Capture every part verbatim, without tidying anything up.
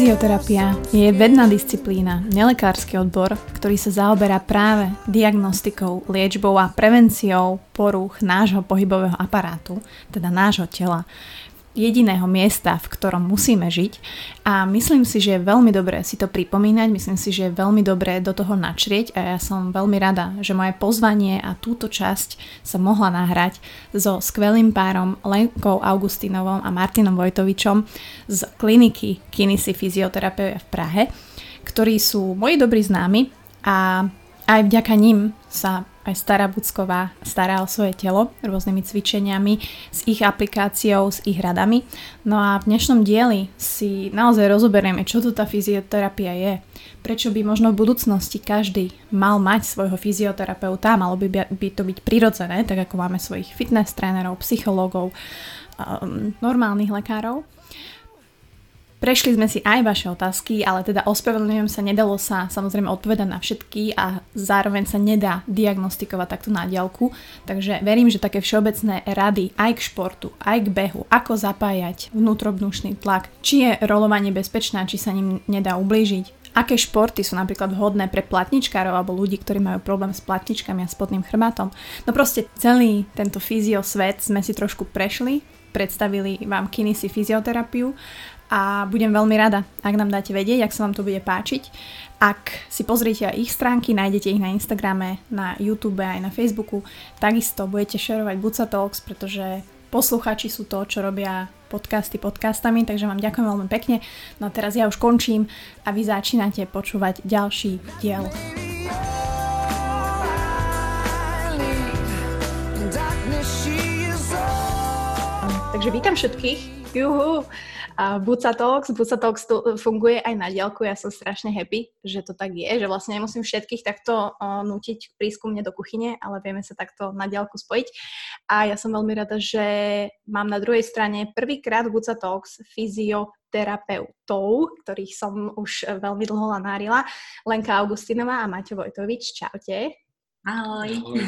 Fyzioterapia je vedná disciplína, nelekársky odbor, ktorý sa zaoberá práve diagnostikou, liečbou a prevenciou porúch nášho pohybového aparátu, teda nášho tela, jediného miesta, v ktorom musíme žiť. A myslím si, že je veľmi dobré si to pripomínať, myslím si, že je veľmi dobré do toho načrieť a ja som veľmi rada, že moje pozvanie a túto časť sa mohla nahrať so skvelým párom Lenkou Augustinovou a Martinom Vojtovičom z kliniky KINISI fyzioterapia v Prahe, ktorí sú moji dobrí známi a aj vďaka nim sa aj stará Bucková stará o svoje telo rôznymi cvičeniami, s ich aplikáciou, s ich radami. No a v dnešnom dieli si naozaj rozoberieme, čo to tá fyzioterapia je. Prečo by možno v budúcnosti každý mal mať svojho fyzioterapeuta, malo by, by to byť prirodzené, tak ako máme svojich fitness trénerov, psychológov, um, normálnych lekárov. Prešli sme si aj vaše otázky, ale teda ospravedlňujem sa, nedalo sa samozrejme odpovedať na všetky a zároveň sa nedá diagnostikovať takto na diaľku, takže verím, že také všeobecné rady aj k športu, aj k behu, ako zapájať vnútrobnúšný tlak, či je rolovanie bezpečné, či sa ním nedá ublížiť, aké športy sú napríklad vhodné pre platničkárov alebo ľudí, ktorí majú problém s platničkami a spodným chrbátom. No proste celý tento fyziosvet sme si trošku prešli, predstavili vám KINISI fyzioterapiu a budem veľmi rada, ak nám dáte vedieť, ak sa vám to bude páčiť. Ak si pozriete ich stránky, nájdete ich na Instagrame, na YouTube aj na Facebooku, takisto budete šerovať Buca Talks, pretože poslucháči sú to, čo robia podcasty podcastami, takže vám ďakujem veľmi pekne. No a teraz ja už končím a vy začínate počúvať ďalší diel. Takže vítam všetkých. Juhu! Buca Talks. Buca Talks funguje aj na diaľku. Ja som strašne happy, že to tak je, že vlastne nemusím všetkých takto nútiť k prísku mne do kuchyne, ale vieme sa takto na diaľku spojiť. A ja som veľmi rada, že mám na druhej strane prvýkrát Buca Talks fyzioterapeutov, ktorých som už veľmi dlho lanárila. Lenka Augustinová a Maťo Vojtovič. Čaute. Ahoj. Ahoj.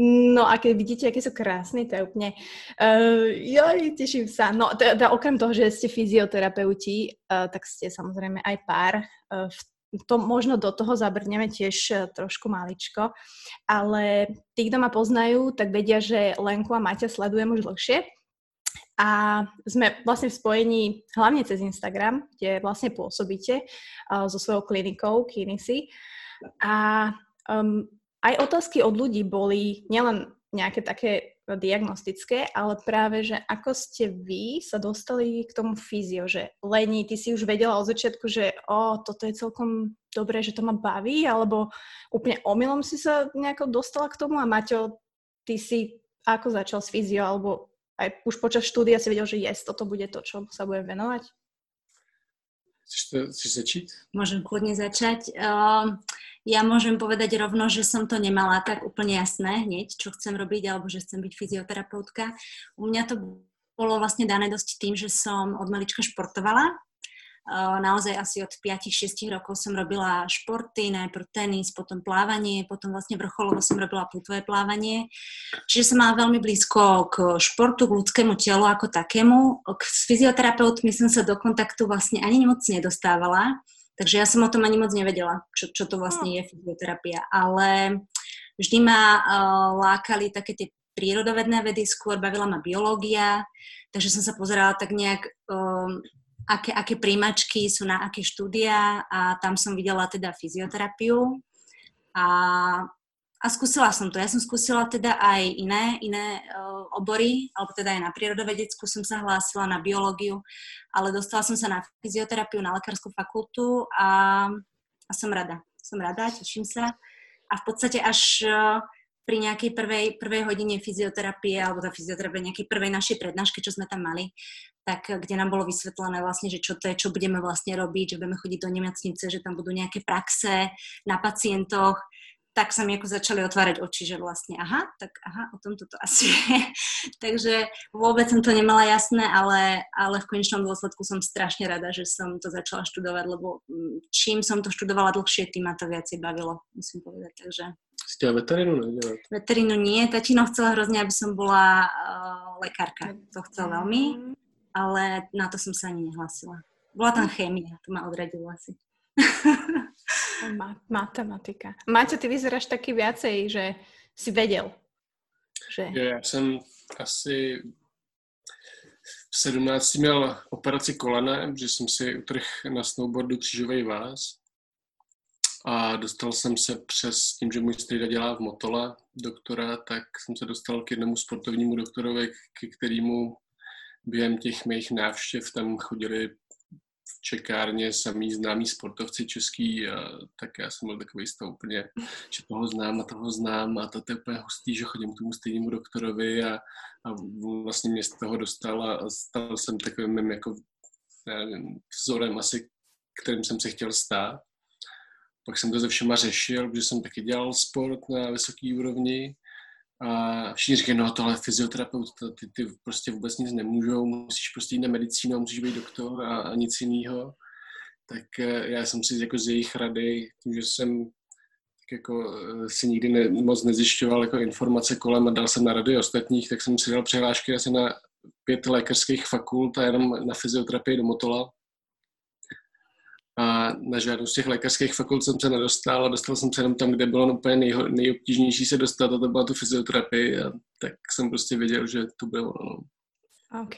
No a keď vidíte, aké sú krásne, to je úplne... Uh, joj, teším sa. No, t- t- okrem toho, že ste fyzioterapeuti, uh, tak ste samozrejme aj pár. Uh, to možno do toho zabrneme tiež uh, trošku maličko. Ale tí, kto ma poznajú, tak vedia, že Lenku a Maťa sledujem už dlhšie. A sme vlastne v spojení hlavne cez Instagram, kde vlastne pôsobíte uh, so svojou klinikou KINISI. A... Um, Aj otázky od ľudí boli nielen nejaké také diagnostické, ale práve, že ako ste vy sa dostali k tomu fyzio, že Leni, ty si už vedela od začiatku, že o, toto je celkom dobré, že to ma baví, alebo úplne omylom si sa nejako dostala k tomu a Maťo, ty si ako začal s fyzio, alebo aj už počas štúdia si vedel, že yes, toto bude to, čo sa budem venovať? Chceš začať? Môžem kľudne začať. Um... Ja môžem povedať rovno, že som to nemala tak úplne jasné hneď, čo chcem robiť, alebo že chcem byť fyzioterapeutka. U mňa to bolo vlastne dané dosť tým, že som od malička športovala. Naozaj asi od päť šesť rokov som robila športy, najprv tenis, potom plávanie, potom vlastne vrcholovo som robila pľutové plávanie. Čiže som mala veľmi blízko k športu, k ľudskému telu ako takému. S fyzioterapeutmi som sa do kontaktu vlastne ani moc nedostávala. Takže ja som o tom ani moc nevedela, čo, čo to vlastne je fyzioterapia. Ale vždy ma uh, lákali také tie prírodovedné vedy, skôr bavila ma biológia, takže som sa pozerala tak nejak, um, aké, aké príjmačky sú na aké štúdia a tam som videla teda fyzioterapiu. A, a skúsila som to. Ja som skúsila teda aj iné, iné uh, obory, alebo teda aj na prírodovedeckú som sa hlásila, na biológiu, ale dostala som sa na fyzioterapiu, na lekárskú fakultu a, a som rada. Som rada, teším sa. A v podstate až pri nejakej prvej, prvej hodine fyzioterapie, alebo tá fyzioterapia nejakej prvej našej prednáške, čo sme tam mali, tak kde nám bolo vysvetlené vlastne, že čo to je, čo budeme vlastne robiť, že budeme chodiť do nemocnice, že tam budú nejaké praxe na pacientoch, tak sa mi ako začali otvárať oči, že vlastne aha, tak aha, o tom toto asi je. Takže vôbec som to nemala jasné, ale, ale v konečnom dôsledku som strašne rada, že som to začala študovať, lebo čím som to študovala dlhšie, tým ma to viacej bavilo, musím povedať, takže... Ste aj veterínu nevedela? Veterínu nie, tatino chcela hrozne, aby som bola uh, lekárka, to chcel veľmi, ale na to som sa ani nehlásila. Bola tam chémia, to ma odradilo asi. Matematika. Maťo, ty vyzeráš taký viacej, že si vedel. Že... Ja som asi v sedmnácti měl operaci kolena, že jsem si utrhl na snowboardu křížovej váz a dostal jsem se přes tím, že můj strýda dělá v Motole doktora, tak jsem se dostal k jednomu sportovnímu doktorovi, k kterému během těch mých návštěv tam chodili v čekárně samý známí sportovci český, a tak já jsem byl takový z toho úplně, že toho znám a toho znám a to je úplně hustý, že chodím k tomu stejnému doktorovi a, a vlastně mě z toho dostal a stal jsem takovým jako nevím, vzorem asi, kterým jsem se chtěl stát. Pak jsem to se všema řešil, protože jsem taky dělal sport na vysoký úrovni a všichni říkají, no tohle fyzioterapeut, ty, ty prostě vůbec nic nemůžou, musíš prostě jít na medicínu, musíš být doktor a, a nic jiného. Tak já jsem si jako z jejich rady, tím, že jsem tak jako si nikdy ne, moc nezjišťoval jako informace kolem a dal jsem na rady ostatních, tak jsem si dal přihlášky asi na pět lékařských fakult a jenom na fyzioterapii do Motola. A na žádnou z těch lékařských fakult jsem se nedostal a dostal jsem se jenom tam, kde bylo úplně nejho, nejobtížnější se dostat a to byla tu fyzioterapii a tak jsem prostě věděl, že to bylo. OK,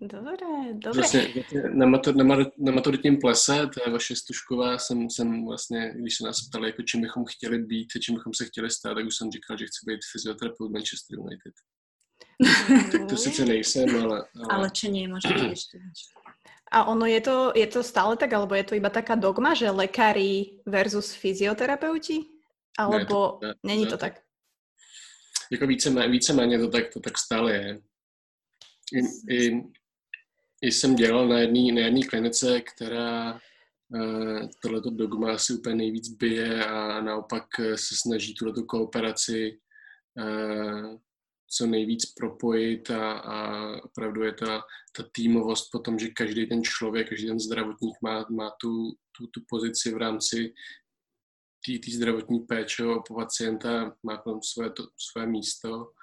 dobré, dobré. Vlastně na, matur, na, na maturitním plese, to je vaše Stušková, jsem, jsem vlastně, když se nás ptali, jako čím bychom chtěli být a čím bychom se chtěli stát, tak už jsem říkal, že chci být fyzioterapeut Manchester United. Tak to sice nejsem, ale... Ale, ale čo nie, možno ešte niečo. A ono je to, je to stále tak, alebo je to iba taká dogma, že lekári versus fyzioterapeuti? Alebo ne, to, ne, není to, to tak? Jako víceméně více to tak, to tak stále je. I, i, i jsem dělal na jedné na jedné klinice, která uh, tohleto dogma si úplně nejvíc bije a naopak se snaží tuhleto kooperaci uh, co nejvíc propojit a, a opravdu je ta, ta týmovost potom, že každý ten člověk, každý ten zdravotník má, má tu, tu, tu pozici v rámci té zdravotní péče o pacienta, má tam své, to, své místo,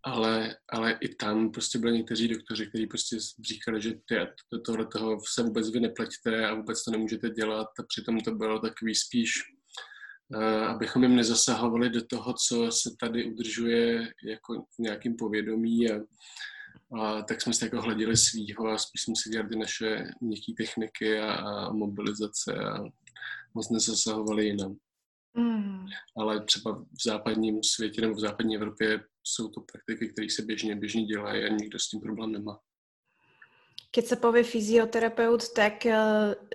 ale, ale i tam prostě byli někteří doktoři, kteří prostě říkali, že tohle toho se vůbec vy nepleťte a vůbec to nemůžete dělat a přitom to bylo takový spíš abychom jim nezasahovali do toho, co se tady udržuje jako v nějakým povědomí a, a tak jsme se jako hleděli svýho a spíš jsme si dělali ty naše měkké techniky a, a mobilizace a moc nezasahovali jinam. Mm. Ale třeba v západním světě nebo v západní Evropě jsou to praktiky, které se běžně běžně dělají a nikdo s tím problém nemá. Keď sa povie fyzioterapeut, tak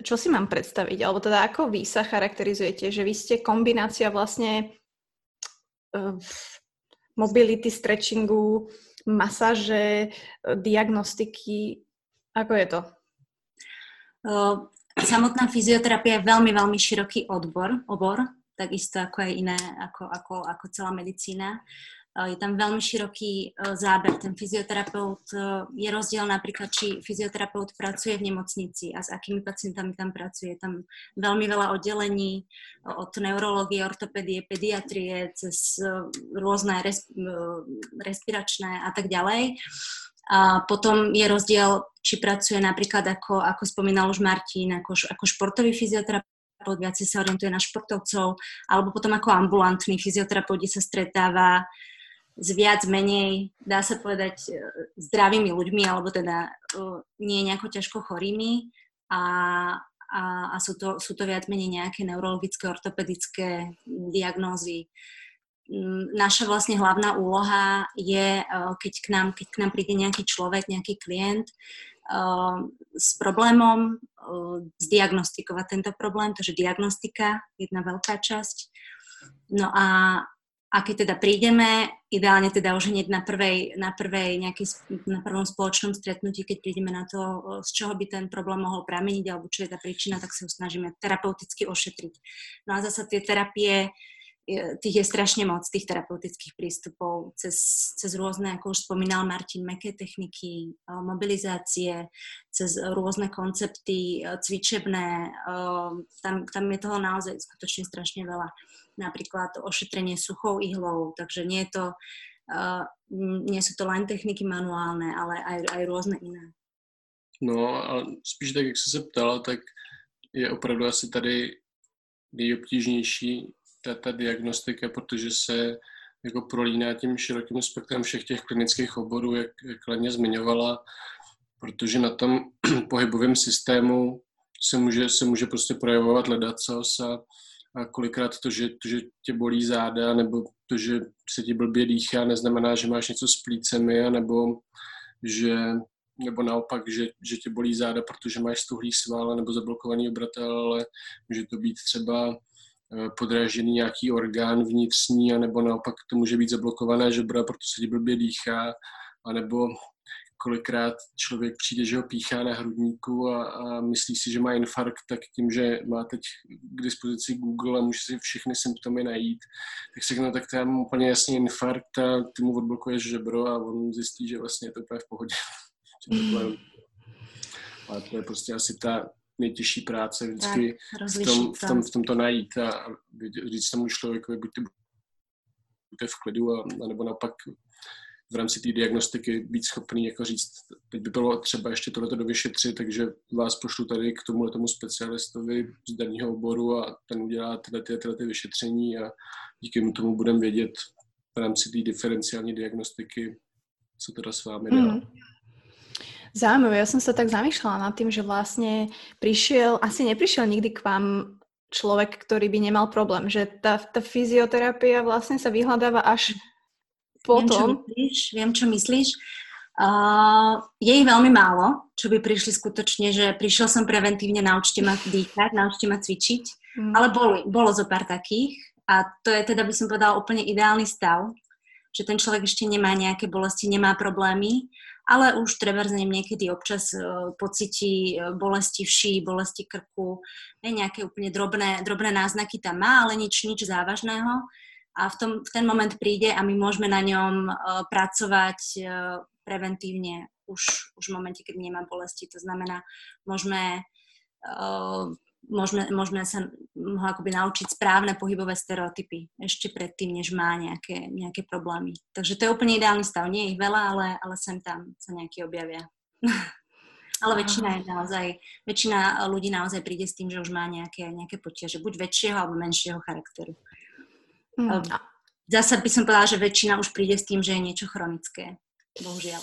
čo si mám predstaviť? Alebo teda ako vy sa charakterizujete? Že vy ste kombinácia vlastne uh, mobility, stretchingu, masáže, diagnostiky. Ako je to? Uh, samotná fyzioterapia je veľmi, veľmi široký odbor, obor, takisto ako aj iné, ako, ako, ako celá medicína. Je tam veľmi široký záber. Ten fyzioterapeut, je rozdiel napríklad, či fyzioterapeut pracuje v nemocnici a s akými pacientami tam pracuje. Je tam veľmi veľa oddelení od neurológie, ortopédie, pediatrie, cez rôzne res, respiračné a tak ďalej. A potom je rozdiel, či pracuje napríklad, ako, ako spomínal už Martin, ako, ako športový fyzioterapeut, viac sa orientuje na športovcov, alebo potom ako ambulantný fyzioterapeut, kde sa stretáva s viac menej, dá sa povedať, zdravými ľuďmi, alebo teda uh, nie nejako ťažko chorými a, a, a sú, to, sú to viac menej nejaké neurologické, ortopedické diagnózy. Naša vlastne hlavná úloha je, uh, keď, k nám, keď k nám príde nejaký človek, nejaký klient uh, s problémom, uh, zdiagnostikovať tento problém, tože diagnostika je jedna veľká časť. No a A keď teda prídeme, ideálne teda už hneď na prvej, na prvej nejakej, na prvom spoločnom stretnutí, keď prídeme na to, z čoho by ten problém mohol prameniť alebo čo je tá príčina, tak sa ho snažíme terapeuticky ošetriť. No a zasa tie terapie, tých je strašne moc, tých terapeutických prístupov, cez, cez rôzne, ako už spomínal Martin, mäkké techniky, mobilizácie, cez rôzne koncepty, cvičebné, tam, tam je toho naozaj skutočne strašne veľa. Napríklad ošetrenie suchou ihlou, takže nie, je to, uh, nie sú to len techniky manuálne, ale aj, aj rôzne iné. No a spíš tak, jak jsi se ptala, tak je opravdu asi tady nejobtížnější ta, ta diagnostika, protože se jako prolíná tím širokým spektrem všech těch klinických oborů, jak, jak Leně zmiňovala, protože na tom pohybovém systému se může, se může prostě projevovat ledacos a, a kolikrát to že, to, že tě bolí záda nebo to, že se ti blbě dýchá, neznamená, že máš něco s plícemi, nebo že nebo naopak, že, že tě bolí záda, protože máš stuhlý sval nebo zablokovaný obratel, ale může to být třeba podrážděný nějaký orgán vnitřní, anebo naopak to může být zablokované žebra, protože se ti blbě dýchá, anebo kolikrát člověk přijde, že ho píchá na hrudníku a, a myslí si, že má infarkt, tak tím, že má teď k dispozici Google a může si všechny symptomy najít, tak se no, tak to mám úplně jasně infarkt a ty mu odblokuješ žebro a on zjistí, že vlastně je to úplně v pohodě. Ale to je prostě asi ta nejtěžší práce vždycky tak, v, tom, v, tom, v tomto najít a říct tomu člověku, buďte, buďte v klidu a, a nebo naopak v rámci té diagnostiky být schopný jako říct, teď by bylo třeba ještě tohleto dovyšetřit, takže vás pošlu tady k tomuhletomu specialistovi z daného oboru a ten udělá tyhle, tyhle, tyhle ty vyšetření a díky tomu budeme vědět v rámci té diferenciální diagnostiky, co teda s vámi dá. Mm. Zaujímavé, ja som sa tak zamýšľala nad tým, že vlastne prišiel, asi neprišiel nikdy k vám človek, ktorý by nemal problém, že tá, tá fyzioterapia vlastne sa vyhľadáva až potom. Viem, čo myslíš, viem, čo myslíš. Uh, je ich veľmi málo, čo by prišli skutočne, že prišiel som preventívne, naučte ma dýchať, naučte ma cvičiť, mm. ale boli, bolo zo pár takých a to je teda, by som povedala, úplne ideálny stav, že ten človek ešte nemá nejaké bolesti, nemá problémy, ale už trebárs niekedy občas uh, pocíti bolesti v šíji, bolesti krku, ne, nejaké úplne drobné, drobné náznaky tam má, ale nič, nič závažného. A v, tom, v ten moment príde a my môžeme na ňom uh, pracovať uh, preventívne už, už v momente, keď nemá bolesti. To znamená, môžeme, uh, môžeme, môžeme sa ho akoby naučiť správne pohybové stereotypy ešte predtým, než má nejaké, nejaké problémy. Takže to je úplne ideálny stav. Nie je ich veľa, ale, ale sem tam sa nejaké objavia. Ale väčšina, je naozaj, väčšina ľudí naozaj príde s tým, že už má nejaké, nejaké potiaže, buď väčšieho alebo menšieho charakteru. Mm. Zase by som povedala, že väčšina už príde s tým, že je niečo chronické. Bohužiaľ.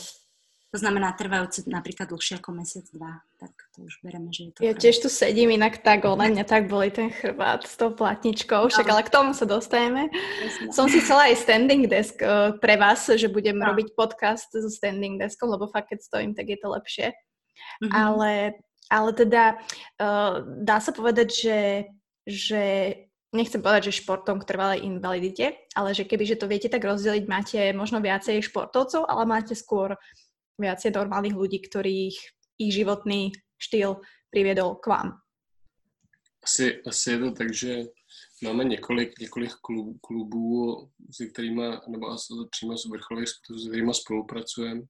To znamená trvajúce napríklad dlhšie ako mesiac, dva. Tak to už bereme, že je to... Ja tiež tu sedím inak tak, ona mňa tak boli ten chrbát s tou platničkou, však ale k tomu sa dostaneme. Jasne. Som si chcela aj standing desk pre vás, že budem no. robiť podcast so standing deskom, lebo fakt keď stojím, tak je to lepšie. Mm-hmm. Ale, ale teda dá sa povedať, že, že nechcem povedať, že športom k trvalej invalidite, ale že keby že to viete tak rozdeliť, máte možno viacej športovcov, ale máte skôr viacej normálnych ľudí, ktorých ich životný štýl priviedol k vám? Asi, asi je to tak, že máme několik, několik klub, klubů, se kterýma, nebo asi přímo z vrcholových sportů, se kterýma spolupracujeme,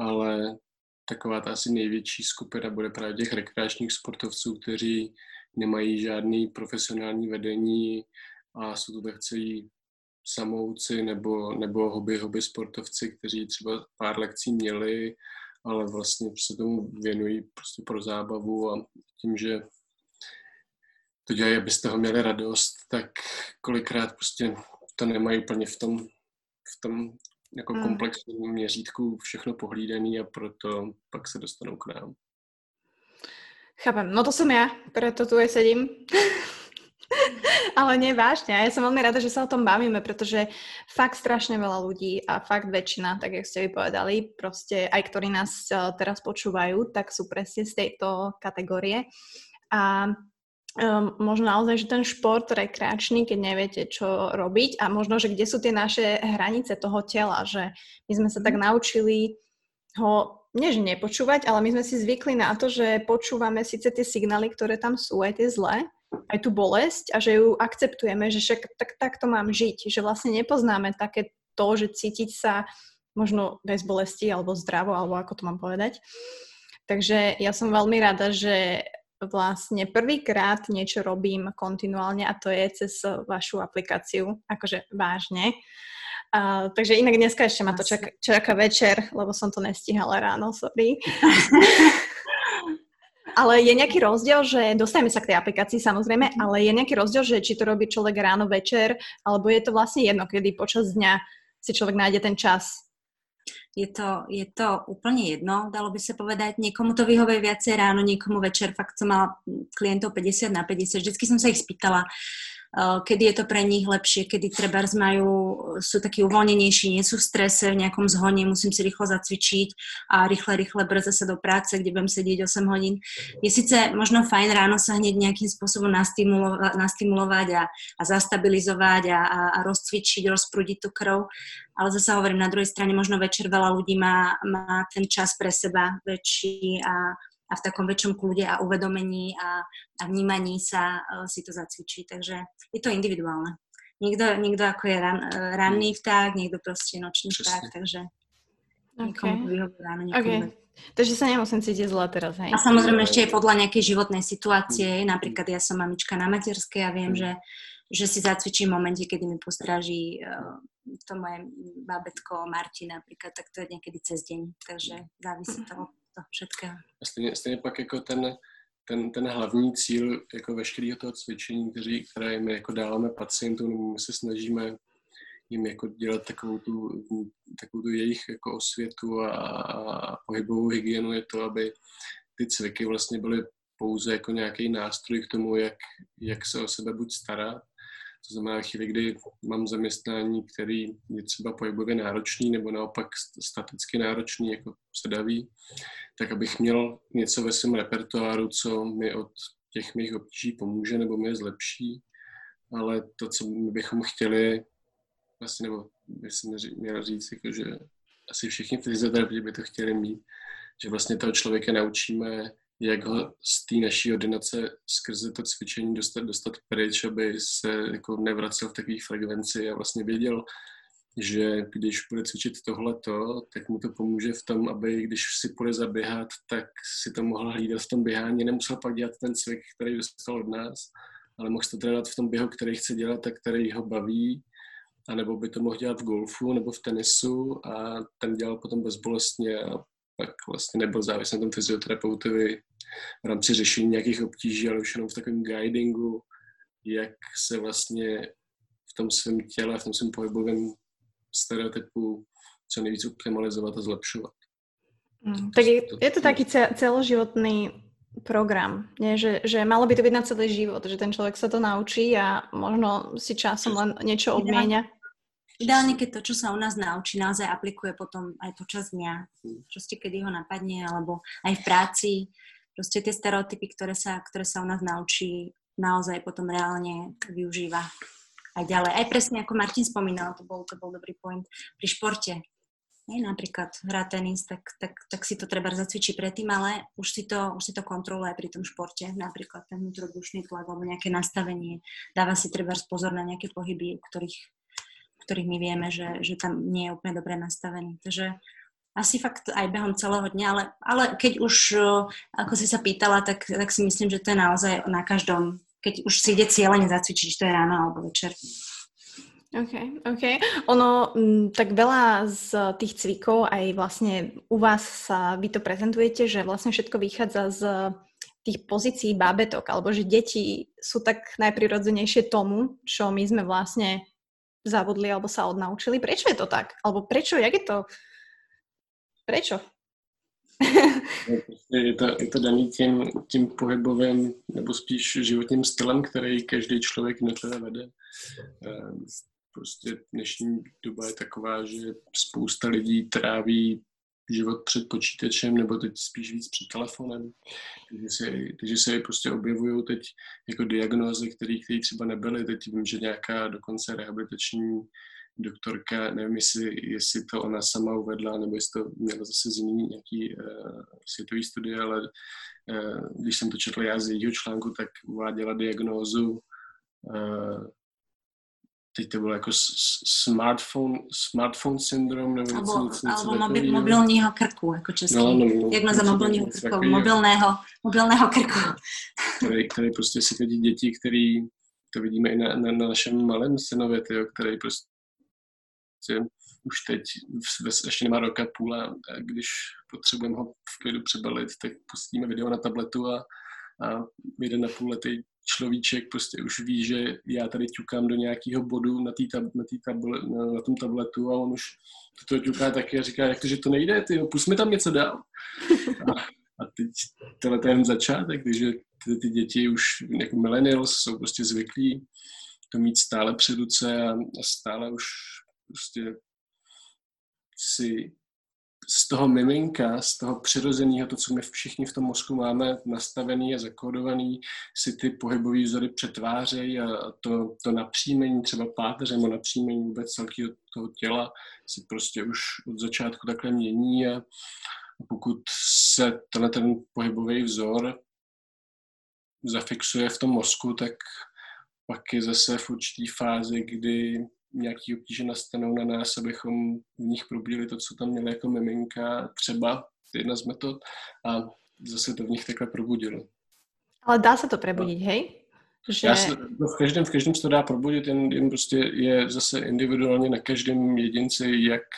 ale taková ta asi největší skupina bude právě těch rekreačních sportovců, kteří nemají žádný profesionální vedení a jsou to tak celý samouci nebo, nebo hobby, hobby sportovci, kteří třeba pár lekcí měli, ale vlastně se tomu věnují prostě pro zábavu a tím, že to dělají, aby z toho měli radost, tak kolikrát prostě to nemají úplně v tom, v tom jako hmm. komplexním měřítku všechno pohlídaný a proto pak se dostanou k nám. Chápem, no to jsem já, proto tu je sedím. Ale nie, vážne. Ja som veľmi rada, že sa o tom bavíme, pretože fakt strašne veľa ľudí a fakt väčšina, tak jak ste vy povedali, proste aj ktorí nás teraz počúvajú, tak sú presne z tejto kategórie. A um, možno naozaj, že ten šport rekreačný, keď neviete, čo robiť a možno, že kde sú tie naše hranice toho tela, že my sme sa tak naučili ho nie, že nepočúvať, ale my sme si zvykli na to, že počúvame síce tie signály, ktoré tam sú, aj tie zlé, aj tú bolesť a že ju akceptujeme, že však tak, tak to mám žiť, že vlastne nepoznáme také to, že cítiť sa možno bez bolesti alebo zdravo, alebo ako to mám povedať. Takže ja som veľmi rada, že vlastne prvýkrát niečo robím kontinuálne a to je cez vašu aplikáciu, akože vážne. Uh, takže inak dneska ešte ma to čaká, čaká večer, lebo som to nestihala ráno, sorry. Ale je nejaký rozdiel, že dostajeme sa k tej aplikácii samozrejme, ale je nejaký rozdiel, že či to robí človek ráno, večer, alebo je to vlastne jedno, kedy počas dňa si človek nájde ten čas? Je to, je to úplne jedno, dalo by sa povedať. Niekomu to vyhovuje viacej ráno, niekomu večer. Fakt som mala klientov päťdesiat na päťdesiat. Vždycky som sa ich spýtala, kedy je to pre nich lepšie, kedy trebárs majú, sú takí uvoľnenejší, nie sú v strese, v nejakom zhone, musím si rýchlo zacvičiť a rýchle, rýchle brzo sa do práce, kde budem sedieť osem hodín. Je síce možno fajn ráno sa hneď nejakým spôsobom nastimulovať, nastimulovať a, a zastabilizovať a, a, a rozcvičiť, rozprúdiť tú krv. Ale zase hovorím, na druhej strane možno večer veľa ľudí má, má ten čas pre seba väčší a, a v takom väčšom kľude a uvedomení a, a vnímaní sa uh, si to zacvičí. Takže je to individuálne. Niekto, niekto ako je ran, ranný vták, niekto proste nočný vták, takže niekomu vyhovuje ráno, niekomu okay. Večer. Takže sa nemusím cítiť zle teraz, hej? A samozrejme ešte je podľa nejakej životnej situácie. Napríklad ja som mamička na materskej a viem, mm. že, že si zacvičím v momente, kedy mi postráži uh, to moje bábetko Martin napríklad, tak to je niekedy cez deň. Takže závisí to od toho všetkého. A stejně, stejně pak jako ten, ten, ten hlavní cíl jako veškerého toho cvičení, kteří, které my jako dáváme pacientům, nebo my se snažíme jim jako dělat takovou tu, takovou tu jejich jako osvětu a, a pohybovou hygienu, je to, aby ty cviky vlastně byly pouze jako nějaký nástroj k tomu, jak, jak se o sebe buď starat. To znamená chvíli, kdy mám zaměstnání, který je třeba pohybově náročný nebo naopak staticky náročný, jako sedaví, tak abych měl něco ve svém repertoáru, co mi od těch mých obtíží pomůže nebo mi je zlepší, ale to, co bychom chtěli, vlastně, nebo bych si měl říct, jako, že asi všichni fyzioterapeuti by to chtěli mít, že vlastně toho člověka naučíme, jak ho z té naší ordinace skrze to cvičení dostat, dostat pryč, aby se jako nevracel v takových frekvenci a vlastně věděl, že když bude cvičit tohleto, tak mu to pomůže v tom, aby když si půjde zaběhat, tak si to mohl hlídat v tom běhání. Nemusel pak dělat ten cvik, který dostal od nás, ale mohl to dělat v tom běhu, který chce dělat a který ho baví. A nebo by to mohl dělat v golfu nebo v tenisu a ten dělal potom bezbolestně a pak vlastně nebyl závislý na tom fyzioterapeutovi v rámci řešení nějakých obtíží, ale už jenom v takovém guidingu, jak se vlastně v tom svém těle, v tom svém pohybovém stereotypu co nejvíc optimalizovat a zlepšovat. Mm, tak je to, je to taký celoživotný program, nie? Že, že malo by to byť na celý život, že ten človek sa to naučí a možno si časom len niečo obmienia. Ideálne, keď to, čo sa u nás naučí, naozaj aplikuje potom aj počas dňa. Proste, kedy ho napadne, alebo aj v práci. Proste tie stereotypy, ktoré sa, ktoré sa u nás naučí, naozaj potom reálne využíva aj ďalej. Aj presne, ako Martin spomínal, to bol, to bol dobrý point, pri športe. Hej, napríklad hrá tenis, tak, tak, tak si to treba zacvičiť predtým, ale už si to, už si to kontroluje pri tom športe. Napríklad ten vnútrodušný tlak, alebo nejaké nastavenie. Dáva si treba pozor na nejaké pohyby, ktorých ktorých my vieme, že, že tam nie je úplne dobre nastavený. Takže asi fakt aj behom celého dňa, ale, ale keď už, ako si sa pýtala, tak, tak si myslím, že to je naozaj na každom. Keď už si ide cieľene zacvičiť, či to je ráno alebo večer. OK, OK. Ono, tak veľa z tých cvikov, aj vlastne u vás sa vy to prezentujete, že vlastne všetko vychádza z tých pozícií bábetok, alebo že deti sú tak najprirodzenejšie tomu, čo my sme vlastne zavodli alebo sa odnaučili. Prečo je to tak? Alebo prečo? Jak je to? Prečo? Je to, je to daný tím, tím pohybovým nebo spíš životním stylem, který každý člověk jednotlivě vede. Prostě dnešní doba je taková, že spousta lidí tráví život před počítačem nebo teď spíš víc před telefonem. Takže se, takže se prostě objevují teď jako diagnózy, které třeba nebyly. Teď vím, že nějaká dokonce rehabilitační doktorka, nevím, jestli, jestli to ona sama uvedla, nebo jestli to měla zase z ní nějaký uh, světový studie, ale uh, když jsem to četl já z jejího článku, tak uváděla diagnózu uh, teď to bylo jako smartphone, smartphone syndrom, nebo něco, něco, něco takového. Alebo mobilního krku, jako český. No, no, no, Jak nazva mobilního krku, takový, mobilného, mobilného krku. Který, který prostě si tady děti, který to vidíme i na, na, na našem malém synově, který prostě už teď ještě nemá roka půl a když potřebujeme ho v klidu přebalit, tak pustíme video na tabletu a, a jeden a půl letý človíček prostě už ví, že já tady ťukám do nějakého bodu na, tab, na, tabule, na, na tom tabletu a on už toto ťuká taky a říká, jak to, že to nejde, ty, no, pusť mi tam něco dál. A, a teď tohle je jen začátek, takže ty, ty děti už jako millennials jsou prostě zvyklí to mít stále před ruce a, a stále už prostě si z toho miminka, z toho přirozeného, to, co my všichni v tom mozku máme nastavený a zakódovaný, si ty pohybové vzory přetvářejí a to, to napříjmení, třeba páteřem o napříjmení vůbec celého toho těla si prostě už od začátku takhle mění a pokud se tenhle ten pohybový vzor zafixuje v tom mozku, tak pak je zase v určitý fázi, kdy nějaký obtíže nastanou na nás, abychom v nich probudili to, co tam měli jako miminka, třeba jedna z metod a zase to v nich takhle probudilo. Ale dá se to probudit, no. Hej? Že... Já se, no v, každém, v každém se to dá probudit, jen, jen prostě je zase individuálně na každém jedinci, jak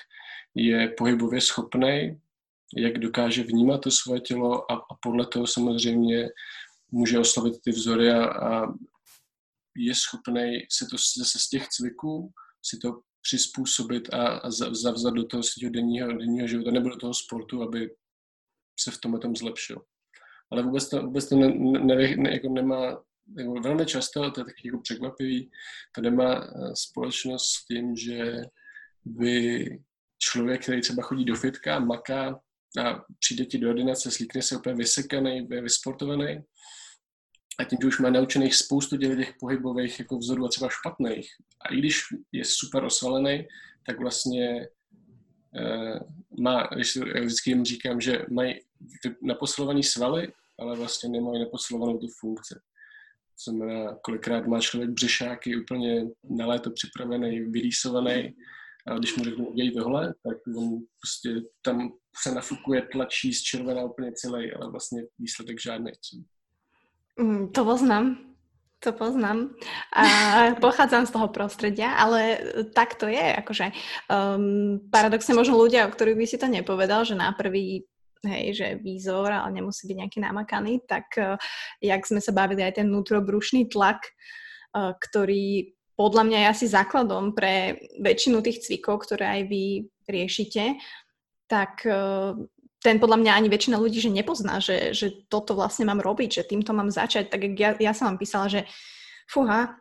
je pohybově schopnej, jak dokáže vnímat to svoje tělo a, a podle toho samozřejmě může oslovit ty vzory a, a je schopnej se to zase z těch cviků si to přizpůsobit a, a zavzat do toho svého denního, denního života nebo do toho sportu, aby se v tomhle tom zlepšil. Ale vůbec to, vůbec to ne, ne, ne, jako nemá, jako velmi často, to je taky jako překvapivý, to nemá společnost s tím, že by člověk, který třeba chodí do fitka, maká a přijde ti do ordinace, slíkne se úplně vysekanej, vysportovaný, a tím, že už má naučených spoustu těch pohybových jako vzorů a třeba špatných. A i když je super osvalený, tak vlastně e, má, když vždycky jim říkám, že mají naposilovaný svaly, ale vlastně nemají naposilovanou tu funkci. To znamená, kolikrát má člověk břešáky úplně na léto připravený, vyrýsovaný. A když mu řeknu, děj tohle, tak on prostě tam se nafukuje, tlačí z červená úplně celý, ale vlastně výsledek žádný. To poznám, to poznám. A pochádzam z toho prostredia, ale tak to je. Akože, um, paradoxne možno ľudia, o ktorých by si to nepovedal, že na prvý, hej, že výzor, ale nemusí byť nejaký namakaný, tak uh, jak sme sa bavili aj ten vnútrobrušný tlak, uh, ktorý podľa mňa je asi základom pre väčšinu tých cvikov, ktoré aj vy riešite, tak... Uh, ten podľa mňa ani väčšina ľudí, že nepozná, že, že toto vlastne mám robiť, že týmto mám začať. Tak ja, ja som vám písala, že fúha,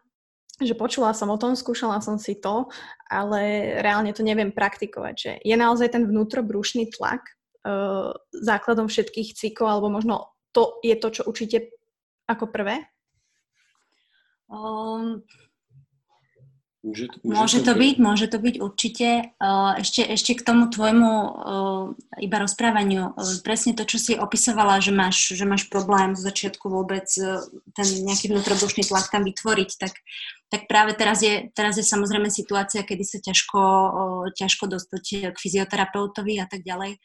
že počula som o tom, skúšala som si to, ale reálne to neviem praktikovať. Že je naozaj ten vnútrobrušný tlak uh, základom všetkých cvikov, alebo možno to je to, čo učíte ako prvé? Um... Môže to, môže, môže to byť, môže to byť určite. Ešte, ešte k tomu tvojmu iba rozprávaniu. Presne to, čo si opisovala, že máš, že máš problém z začiatku vôbec ten nejaký vnútrobrušný tlak tam vytvoriť, tak, tak práve teraz je, teraz je samozrejme situácia, kedy sa ťažko, ťažko dostať k fyzioterapeutovi a tak ďalej.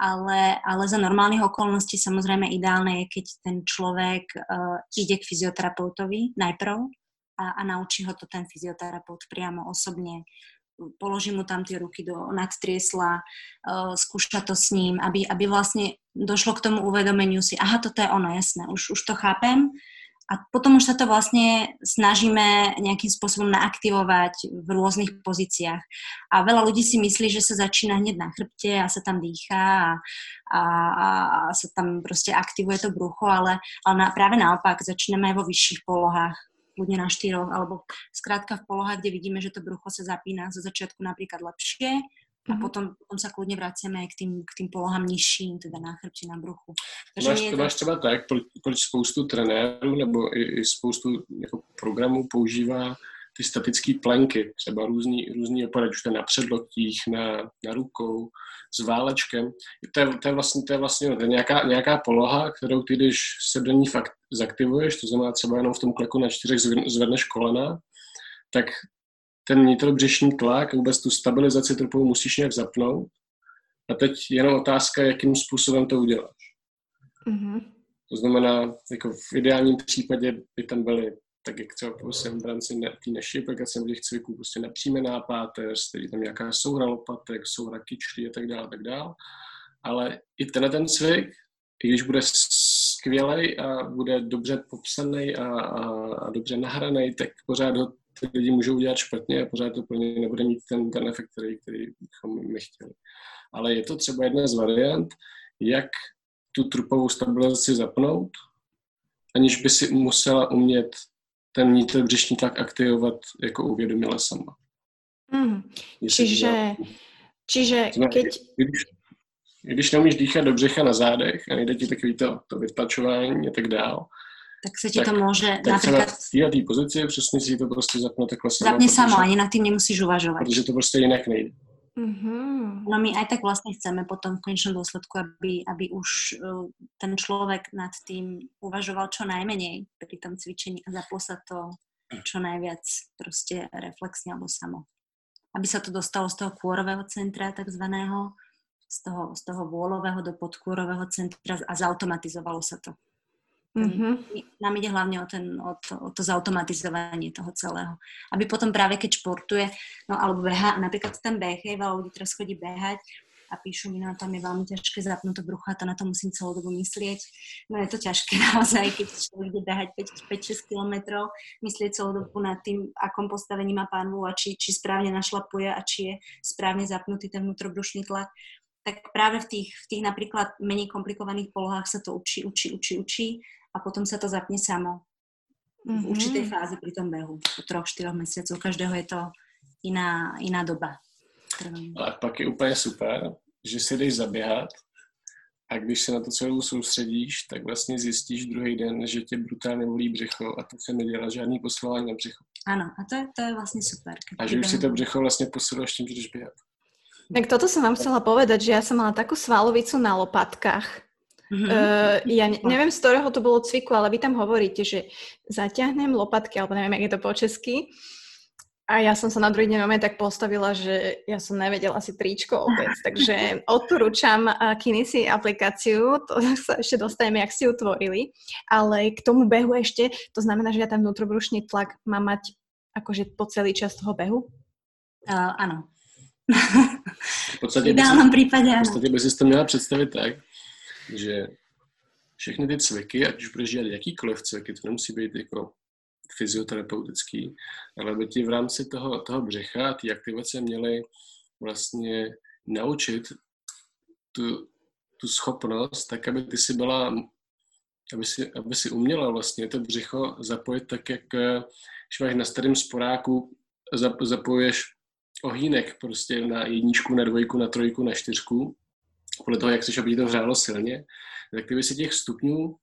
Ale, ale za normálnych okolností samozrejme ideálne je, keď ten človek ide k fyzioterapeutovi najprv, A, a naučí ho to ten fyzioterapeut priamo osobne. Položí mu tam tie ruky do nadtriesla, uh, skúša to s ním, aby, aby vlastne došlo k tomu uvedomeniu si, aha, toto je ono, jasné, už, už to chápem. A potom už sa to vlastne snažíme nejakým spôsobom naaktivovať v rôznych pozíciách. A veľa ľudí si myslí, že sa začína hneď na chrbte a sa tam dýchá a, a, a sa tam proste aktivuje to brucho, ale, ale na, práve naopak, začíname aj vo vyšších polohách. Buď na štyroch, alebo skrátka v polohách, kde vidíme, že to brucho sa zapína zo začiatku napríklad lepšie a potom, potom sa kľudne vraciame aj k tým, k tým polohám nižším, teda na chrbte, na bruchu. Takže máš, to máš třeba tak, proč, proč spoustu trenérů nebo i, i spoustu jako, programů používá ty statické plenky, třeba různý, různý opadač, už to je na předloktích, na, na rukou, s válečkem. To je, to je vlastně, to je vlastně to je nějaká, nějaká poloha, kterou ty, když se do ní fakt zaktivuješ, to znamená třeba jenom v tom kleku na čtyřech zvedneš kolena, tak ten vnitrobřešní tlak a vůbec tu stabilizaci trupu musíš nějak zapnout. A teď jenom otázka, jakým způsobem to uděláš. Mm-hmm. To znamená, jako v ideálním případě by tam byly tak jak třeba jsem v rámci té naší aplikace těch cviků prostě nepříjmená páteř, tedy tam nějaká soura lopatek, soura kyčlí a tak dále, tak dále. Ale i tenhle ten cvik, i když bude skvělej a bude dobře popsaný a, a, a dobře nahraný, tak pořád ho ty lidi můžou udělat špatně a pořád to pro ně nebude mít ten, ten efekt, který, který bychom nechtěli. Ale je to třeba jedna z variant, jak tu trupovou stabilizaci zapnout, aniž by si musela umět ten vnitrobřišní tlak aktivovat jako uvědomila sama. Mm. Čiže, čiže znamená, keď... Když, když neumíš dýchat do břicha na zádech a nejde ti takový to, to vytlačování a tak dál, tak sa ti tak, to môže tak napríklad... Tak sa na tý pozície presne si to proste zapne takhle samo. Zapne samo, ani nad tým nemusíš uvažovať. Pretože to proste inak nejde. Uh-huh. No my aj tak vlastne chceme potom v konečnom dôsledku, aby, aby už uh, ten človek nad tým uvažoval čo najmenej pri tom cvičení a zaplo sa to čo najviac proste reflexne alebo samo. Aby sa to dostalo z toho kôrového centra takzvaného, z toho, z toho vôľového do podkôrového centra a zautomatizovalo sa to. Mm-hmm. Nám ide hlavne o, ten, o, to, o to zautomatizovanie toho celého. Aby potom práve keď športuje, no alebo behá, napríklad ten beh, hej, veľa ľudí teraz chodí behať a píšu mi, no tam je veľmi ťažké zapnúť to brucho a to na to musím celú dobu myslieť. No je to ťažké naozaj, keď človek ide behať päť až šesť kilometrov, myslieť celú dobu nad tým, akom postavení má pánvu a či, či správne našlapuje a či je správne zapnutý ten vnútrobrušný tlak. Tak práve v tých, v tých napríklad menej komplikovaných polohách sa to učí, učí, učí, učí. A potom sa to zapne samo v určitej fáze pri tom behu. Po troch, štyroch mesiacov. Každého je to iná, iná doba. Ale pak je úplne super, že si jdeš zaběhat a když se na to celou soustředíš, tak vlastně zjistíš druhý den, že tě brutálně bolí břicho a to se nedělá žádný posilování na břicho. Ano, a to je, to je vlastně super. A že už si to břicho vlastně posiluješ tím, že jdeš běhat. Tak toto som vám chcela povedať, že ja som mala takú svalovicu na lopatkách. Mm-hmm. Uh, ja ne- neviem, z ktorého to bolo cviku, ale vy tam hovoríte, že zaťahnem lopatky, alebo neviem, jak je to po česky. A ja som sa na druhý deň moment tak postavila, že ja som nevedela si tričko opäť. Takže odporúčam KINISI aplikáciu, to sa ešte dostaneme, jak ste utvorili. Ale k tomu behu ešte, to znamená, že ja tam vnútrobrušný tlak mám mať akože po celý čas toho behu? Uh, áno. V podstate by si, by si to měla představit tak, že všechny ty cviky, ať už budeš dělat jakýkoliv cviky, to nemusí být jako fyzioterapeutický, ale by ti v rámci toho, toho břicha, ty aktivace měly vlastně naučit tu, tu schopnost, tak aby ty si byla, aby si, aby si uměla vlastně to břicho zapojit tak, jak když máš na starém sporáku zapojuješ ohýnek prostě na jedničku, na dvojku, na trojku, na čtyřku, podle toho, jak chceš, aby ti to hřálo silně, tak ty by si těch stupňů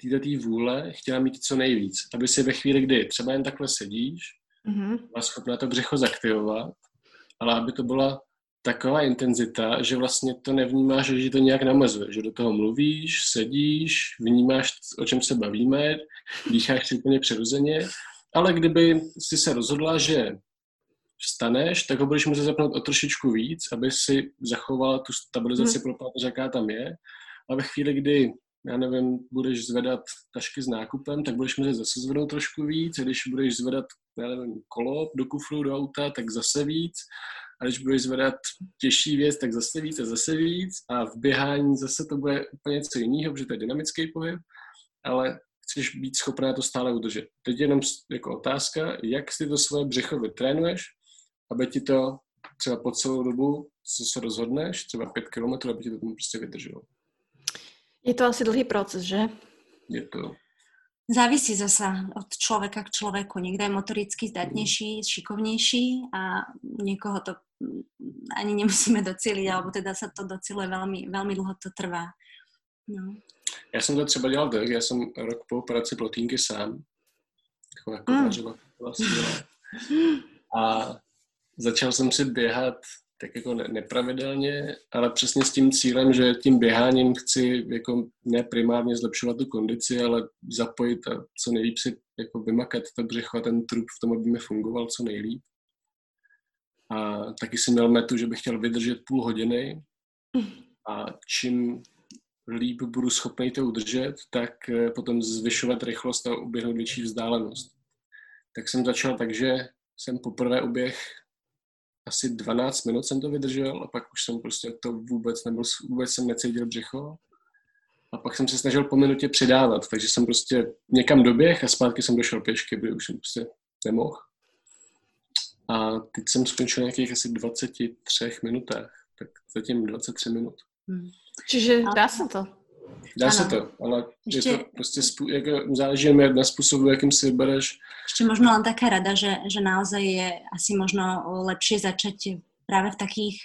této vůle chtěla mít co nejvíc, aby si ve chvíli, kdy třeba jen takhle sedíš, mm-hmm. byla schopná to břicho zaktivovat, ale aby to byla taková intenzita, že vlastně to nevnímáš, že to nějak namazuje, že do toho mluvíš, sedíš, vnímáš, o čem se bavíme, dýcháš si úplně přirozeně, ale kdyby si se rozhodla, že vstaneš, tak ho budeš muset zapnout o trošičku víc, aby si zachovala tu stabilizaci mm. pro páteř, jaká tam je. A ve chvíli, kdy, já nevím, budeš zvedat tašky s nákupem, tak budeš muset zase zvednout trošku víc. A když budeš zvedat, já nevím, kolo do kufru, do auta, tak zase víc. A když budeš zvedat těžší věc, tak zase víc a zase víc. A v běhání zase to bude úplně něco jiného, protože to je dynamický pohyb, ale chceš být schopná to stále udržet. Teď jenom jako otázka, jak si to svoje břicho vytrénuješ, aby ti to třeba po celou dobu, co se rozhodneš, třeba pět kilometrů, aby ti to tomu prostě vydrželo. Je to asi dlhý proces, že? Je to. Závisí zasa od človeka k človeku. Niekto je motoricky zdatnejší, šikovnejší a niekoho to ani nemusíme docíliť, alebo teda sa to docíluje veľmi, veľmi dlho to trvá. No. Já jsem to třeba dělal tak, já jsem rok po operaci plotínky sám. Taková kovářová vlastně dělá. A začal jsem si běhat tak jako nepravidelně, ale přesně s tím cílem, že tím běháním chci jako ne primárně zlepšovat tu kondici, ale zapojit a co nejlíp si jako vymakat to břicho a ten trup v tom, aby mi fungoval co nejlíp. A taky jsem měl metu, že bych chtěl vydržet půl hodiny a čím líp budu schopný to udržet, tak potom zvyšovat rychlost a uběhnout větší vzdálenost. tak jsem začal tak, že jsem poprvé uběh asi dvanáct minut jsem to vydržel a pak už jsem prostě to vůbec nebyl, vůbec jsem necítil břicho. A pak jsem se snažil po minutě přidávat, takže jsem prostě někam doběh a zpátky jsem došel pěšky, protože už jsem prostě nemohl. A teď jsem skončil nějakých asi dvacet tři minutách, tak zatím dvacet tři minut. Hmm. Čiže dá se to? Dá ano. se to, ale Ešte... je to prostě spú... záleží na spôsobu, akým si vybereš. Ešte možno len taká rada, že, že naozaj je asi možno lepšie začať práve v takých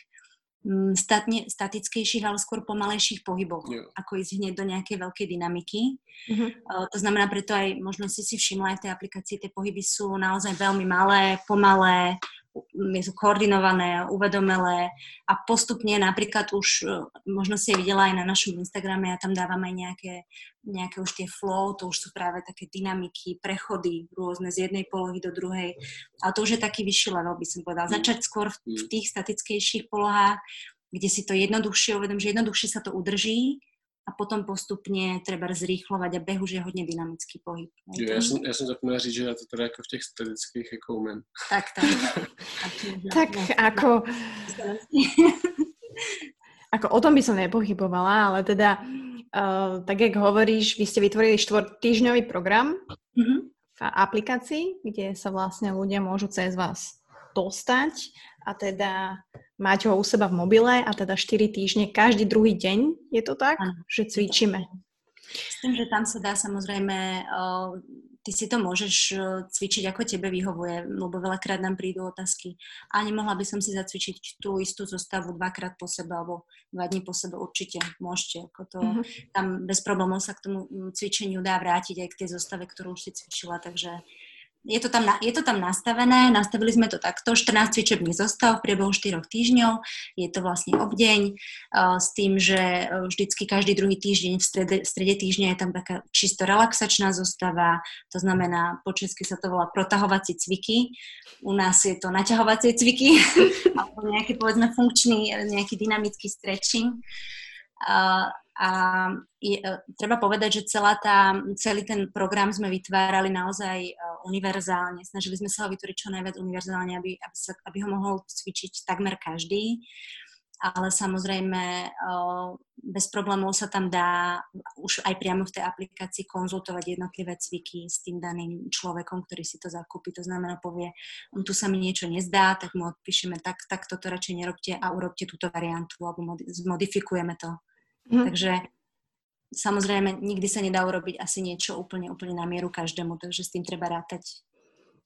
statne, statickejších, ale skôr pomalejších pohyboch, yeah. ako ísť hneď do nejakej veľkej dynamiky. Mm-hmm. Uh, to znamená, preto aj možno si si všimla aj v tej aplikácii, tie pohyby sú naozaj veľmi malé, pomalé, sú koordinované, uvedomelé a postupne napríklad už, možno si je videla aj na našom Instagrame, ja tam dávam aj nejaké, nejaké už tie flow, to už sú práve také dynamiky, prechody rôzne z jednej polohy do druhej, ale to už je taký vyšší level, by som povedala. Začať skôr v tých statickejších polohách, kde si to jednoduchšie uvedom, že jednoduchšie sa to udrží a potom postupne treba zrýchlovať a beh už je hodne dynamický pohyb. Jo, ja som, ja som zapomínala říct, že ja to teda ako v tých statických ako umiem. Tak, tak. tak ako... ako o tom by som nepochybovala, ale teda uh, tak, jak hovoríš, vy ste vytvorili štvortýždňový program mm-hmm. v aplikácii, kde sa vlastne ľudia môžu cez vás dostať a teda máte ho u seba v mobile a teda štyri týždne, každý druhý deň je to tak, ano, že cvičíme. S tým, že tam sa dá samozrejme, ty si to môžeš cvičiť ako tebe vyhovuje, lebo veľakrát nám prídu otázky a nemohla by som si zacvičiť tú istú zostavu dvakrát po sebe alebo dva dni po sebe, určite môžete. Ako to, uh-huh. Tam bez problémov sa k tomu cvičeniu dá vrátiť aj k tej zostave, ktorú už si cvičila, takže Je to, tam, je to tam nastavené, nastavili sme to takto, štrnásť cvičebných zostav v priebehu štyroch týždňov, je to vlastne obdeň, uh, s tým, že vždycky každý druhý týždeň v strede, v strede týždňa je tam taká čisto relaxačná zostava, to znamená, po česky sa to volá protahovacie cviky, u nás je to naťahovacie cviky, alebo nejaký, povedzme, funkčný, nejaký dynamický stretching. Uh, a je, uh, treba povedať, že celá tá, celý ten program sme vytvárali naozaj uh, univerzálne. Snažili sme sa ho vytvoriť čo najviac univerzálne, aby, aby, sa, aby ho mohol cvičiť takmer každý. Ale samozrejme, uh, bez problémov sa tam dá už aj priamo v tej aplikácii konzultovať jednotlivé cviky s tým daným človekom, ktorý si to zakúpi. To znamená, povie, on tu sa mi niečo nezdá, tak mu odpíšeme, tak, tak toto radšej nerobte a urobte túto variantu, alebo modi- zmodifikujeme to. Mm. Takže samozrejme, nikdy sa nedá urobiť asi niečo úplne, úplne na mieru každému, takže s tým treba rátať.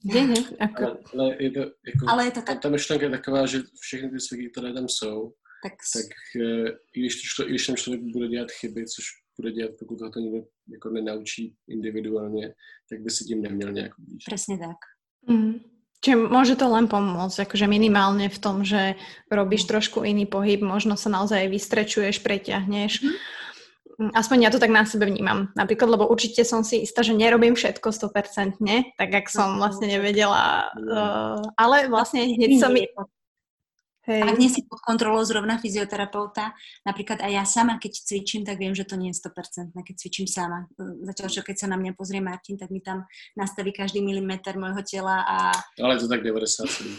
Mm-hmm. Ale, ale, je to, jako, ale je to tak. Ta myšlenka je taková, že všechny ty cviky, které tam jsou, tak, tak e, i, když to, i když ten člověk bude dělat chyby, což bude dělat, pokud ho to nikdo jako nenaučí individuálně, tak by si tím neměl nějak blíž. Presne tak. Mm-hmm. Čiže môže to len pomôcť, akože minimálne v tom, že robíš trošku iný pohyb, možno sa naozaj vystrečuješ, preťahneš. Aspoň ja to tak na sebe vnímam. Napríklad, lebo určite som si istá, že nerobím všetko sto percent, tak jak som vlastne nevedela. Ale vlastne hneď som... Hej. Ak nie si pod kontrolou zrovna fyzioterapeuta, napríklad aj ja sama, keď cvičím, tak viem, že to nie je sto percent, keď cvičím sama. Zatiaľ, čo keď sa na mňa pozrie Martin, tak mi tam nastaví každý milimeter mojho tela a... Ale to tak deväťdesiat percent.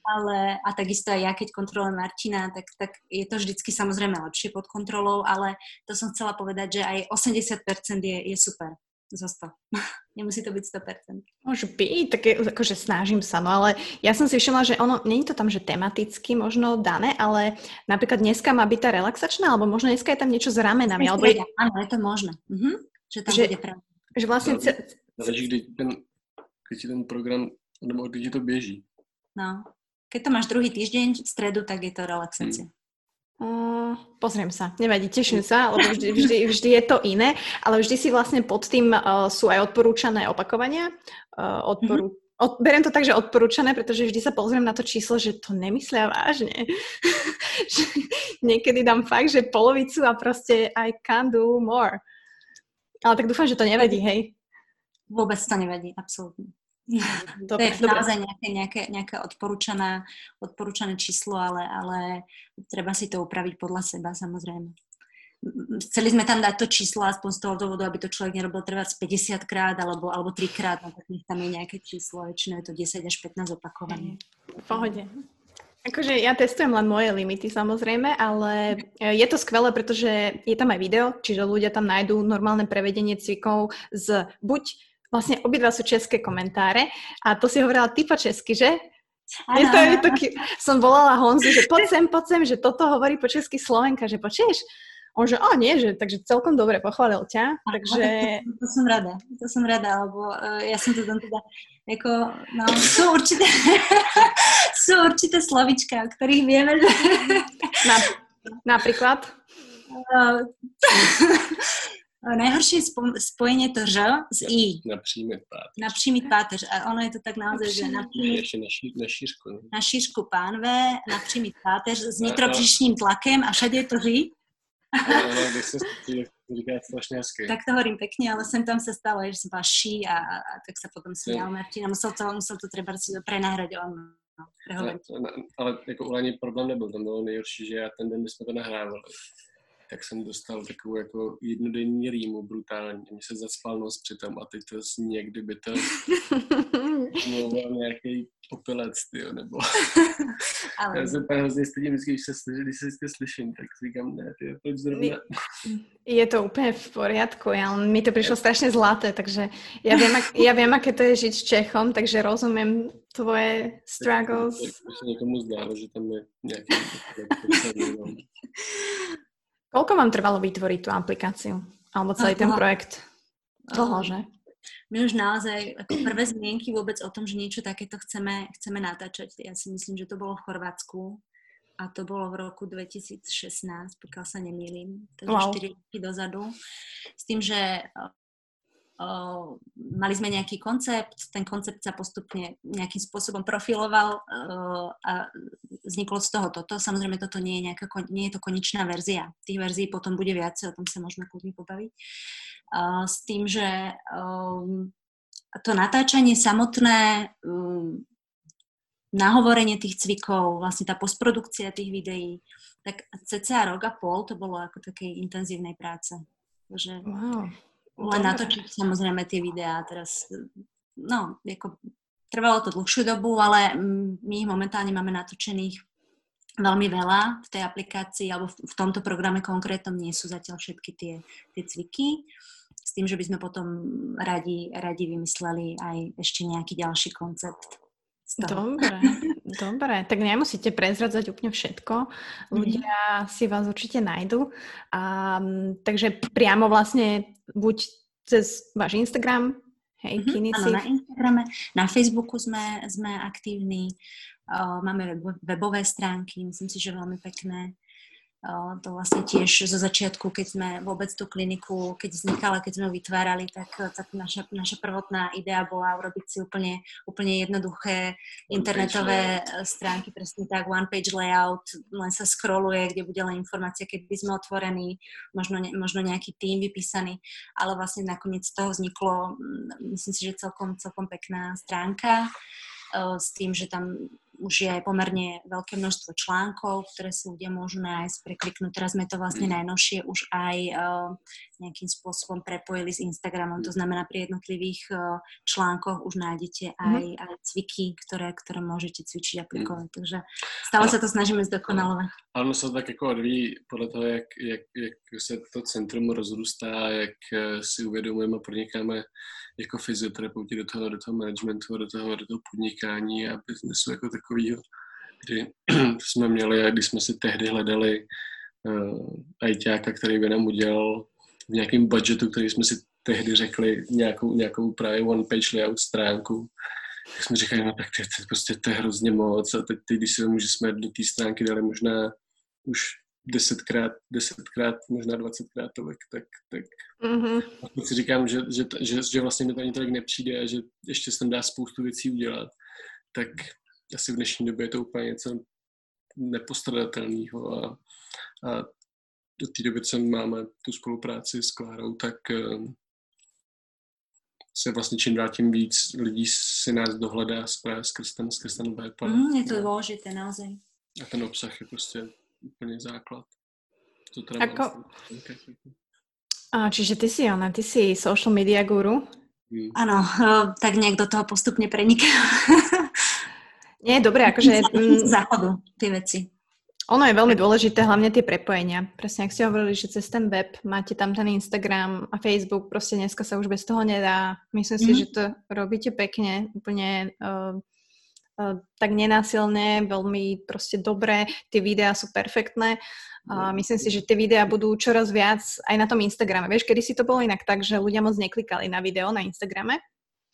Ale, a takisto aj ja, keď kontrolujem Martina, tak, tak je to vždycky samozrejme lepšie pod kontrolou, ale to som chcela povedať, že aj osemdesiat percent je, je super. Zostav. Nemusí to byť sto percent. Môže byť, tak je, akože snažím sa, no ale ja som si všimla, že ono, nie je to tam, že tematicky možno dané, ale napríklad dneska má byť tá relaxačná, alebo možno dneska je tam niečo s ramenami. Alebo... Áno, je to možné. Mhm. Že tam že, bude pravda. Že vlastne... Záleží, kde ten, keď ten program, alebo kde to beží. No. Keď to máš druhý týždeň v stredu, tak je to relaxácia. Hmm. Uh, pozriem sa, nevadí, teším sa, lebo vždy, vždy, vždy je to iné, ale vždy si vlastne pod tým uh, sú aj odporúčané opakovania. Uh, odporú... mm-hmm. Od, beriem to tak, že odporúčané, pretože vždy sa pozriem na to číslo, že to nemyslia vážne. Niekedy dám fakt, že polovicu a proste I can do more. Ale tak dúfam, že to nevadí, hej? Vôbec to nevadí, absolútne. Dobre, to je naozaj nejaké, nejaké, nejaké odporúčané, odporúčané číslo, ale, ale treba si to upraviť podľa seba, samozrejme. chceli sme tam dať to číslo aspoň z toho dôvodu, aby to človek nerobil trvať päťdesiatkrát alebo, alebo trikrát, no tak tam je nejaké číslo, väčšinou je to desať až pätnásť opakovaní. V pohode. Akože ja testujem len moje limity samozrejme, ale je to skvelé, pretože je tam aj video, čiže ľudia tam nájdú normálne prevedenie cvikov z buď, vlastne obidva sú české komentáre a to si hovorila typa česky, že? Ano. Som volala Honzu, že poď sem, poď sem, že toto hovorí po česky Slovenka, že počuješ? On že, o nie, že takže celkom dobre pochválil ťa, takže... To, to som rada, to som rada, lebo uh, ja som to tam teda, ako, no, sú určité, sú určité slovička, o ktorých vieme, že... Na, napríklad? Uh, Najhoršie spojenie to Ž s I. Napřímit páteř. Napřímit páteř. A ono je to tak naozaj, že napřímit... Ještě na, ší, na šířku. Ne? Na šířku pánve, napřímit páteř s nitropříšním tlakem a všade je to Ž. Tak to hovorím pekne, ale sem tam sa stalo, že som vaší a, a tak sa potom smial Martin a musel to, musel to treba si prenahrať on. No, ale, ale jako u Lani problém nebyl, tam bylo nejhorší, že já ten den, když jsme to nahrávali, tak jsem dostal takovou jako jednodenní rýmu brutálně, mě se zacpal nos přitom a teď to zní, jak kdyby to mluvil nějaký opilec, tyjo, nebo... Ale... Já se úplně hrozně stydím, když se to slyším, tak říkám, ne, tyjo, pojď zrovna. Je to úplně v poriadku, ja, mi to prišlo strašne zlaté, takže ja viem, ak, ja viem, aké to je žiť s Čechom, takže rozumiem tvoje struggles. To sa niekomu zdálo, že tam je nejaký... Koľko vám trvalo vytvoriť tú aplikáciu? Alebo celý ten projekt? Dlho, že? My už naozaj, ako prvé zmienky vôbec o tom, že niečo takéto chceme, chceme natáčať. Ja si myslím, že to bolo v Chorvátsku a to bolo v roku dvetisícšestnásť, pokiaľ sa nemýlim. Takže wow. štyri roky dozadu. S tým, že Uh, mali sme nejaký koncept, ten koncept sa postupne nejakým spôsobom profiloval uh, a vzniklo z toho toto. Samozrejme, toto nie je, nejaká, nie je to konečná verzia. Tých verzií potom bude viacej, o tom sa môžeme kľudne pobaviť. Uh, s tým, že um, to natáčanie samotné, um, nahovorenie tých cvikov, vlastne tá postprodukcia tých videí, tak cca rok a pol to bolo ako takej intenzívnej práce. Takže... Wow. Len natočiť samozrejme tie videá teraz, no, ako, trvalo to dlhšiu dobu, ale my ich momentálne máme natočených veľmi veľa v tej aplikácii, alebo v, v tomto programe konkrétnom nie sú zatiaľ všetky tie, tie cviky, s tým, že by sme potom radi, radi vymysleli aj ešte nejaký ďalší koncept. Dobre, dobre, tak nemusíte prezradzať úplne všetko, ľudia mm-hmm. si vás určite nájdu, a, takže priamo vlastne buď cez váš Instagram, hej, mm-hmm. KINISI. Áno, na Instagrame, na Facebooku sme, sme aktívni, uh, máme web, webové stránky, myslím si, že veľmi pekné. Uh, to vlastne tiež zo začiatku, keď sme vôbec tú kliniku, keď vznikala, keď sme ju vytvárali, tak, tak naša, naša prvotná idea bola urobiť si úplne, úplne jednoduché internetové stránky, presne tak, one-page layout, len sa scrolluje, kde bude len informácia, keby sme otvorení, možno, ne, možno nejaký tým vypísaný, ale vlastne nakoniec z toho vzniklo, myslím si, že celkom, celkom pekná stránka, uh, s tým, že tam už je aj pomerne veľké množstvo článkov, ktoré si ľudia môžu nájsť, prekliknúť. Teraz sme to vlastne najnovšie už aj uh, nejakým spôsobom prepojili s Instagramom. To znamená, pri jednotlivých uh, článkoch už nájdete aj, aj cviky, ktoré, ktoré môžete cvičiť a aplikovať. Mm. Takže stále sa to snažíme zdokonalovať. Áno, sa tak ako odvíjí podľa toho, jak, jak, jak sa to centrum rozrůstá, jak si uvedomujeme a podnikáme jako fyzioterapeuti do toho, do toho managementu, do toho, do toho podnikání a biznesu jako takovýho, kdy jsme měli a když jsme si tehdy hledali uh, ajťáka, který by nám udělal v nějakém budžetu, který jsme si tehdy řekli, nějakou, nějakou právě one-page layout stránku, tak jsme říkali, no tak to, to, prostě, to je hrozně moc a teď, teď když si vím, že jsme do té stránky dali možná už desetkrát, desetkrát, možná dvacetkrát, tak, tak mm-hmm. si říkám, že, že, že, že vlastně mi to ani tak nepřijde a že ještě se tam dá spoustu věcí udělat, tak asi v dnešní době je to úplně něco nepostradatelného a, a do té doby, co máme tu spolupráci s Klárou, tak se vlastně čím dál tím víc lidí si nás dohledá skrz ten, skrz ten web. Mm, je to dôležité naozaj. A ten obsah je prostě úplne základ. To treba Ako... A, čiže ty si ona, ty si social media guru. Áno, mm. tak nejak do toho postupne preniká. Nie, dobre, akože... Záchodu, tie veci. Ono je veľmi dôležité, hlavne tie prepojenia. Presne, ak ste hovorili, že cez ten web máte tam ten Instagram a Facebook, proste dneska sa už bez toho nedá. Myslím si, mm. že to robíte pekne, úplne uh, uh, tak nenásilne, veľmi proste dobré, tie videá sú perfektné. Uh, myslím si, že tie videá budú čoraz viac aj na tom Instagrame. Vieš, kedy si to bolo inak tak, že ľudia moc neklikali na video na Instagrame,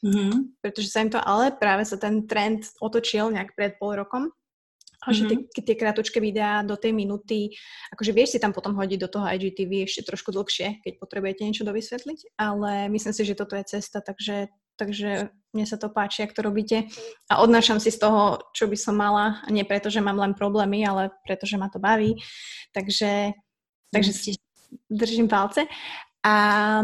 mm. pretože sa im to, ale práve sa ten trend otočil nejak pred pol rokom. A že tie, tie krátučké videá do tej minúty, akože vieš si tam potom hodiť do toho í gé té vé ešte trošku dlhšie, keď potrebujete niečo dovysvetliť, ale myslím si, že toto je cesta, takže, takže mne sa to páči, ak to robíte. A odnášam si z toho, čo by som mala, nie preto, že mám len problémy, ale preto, že ma to baví. Takže, takže si držím palce. A,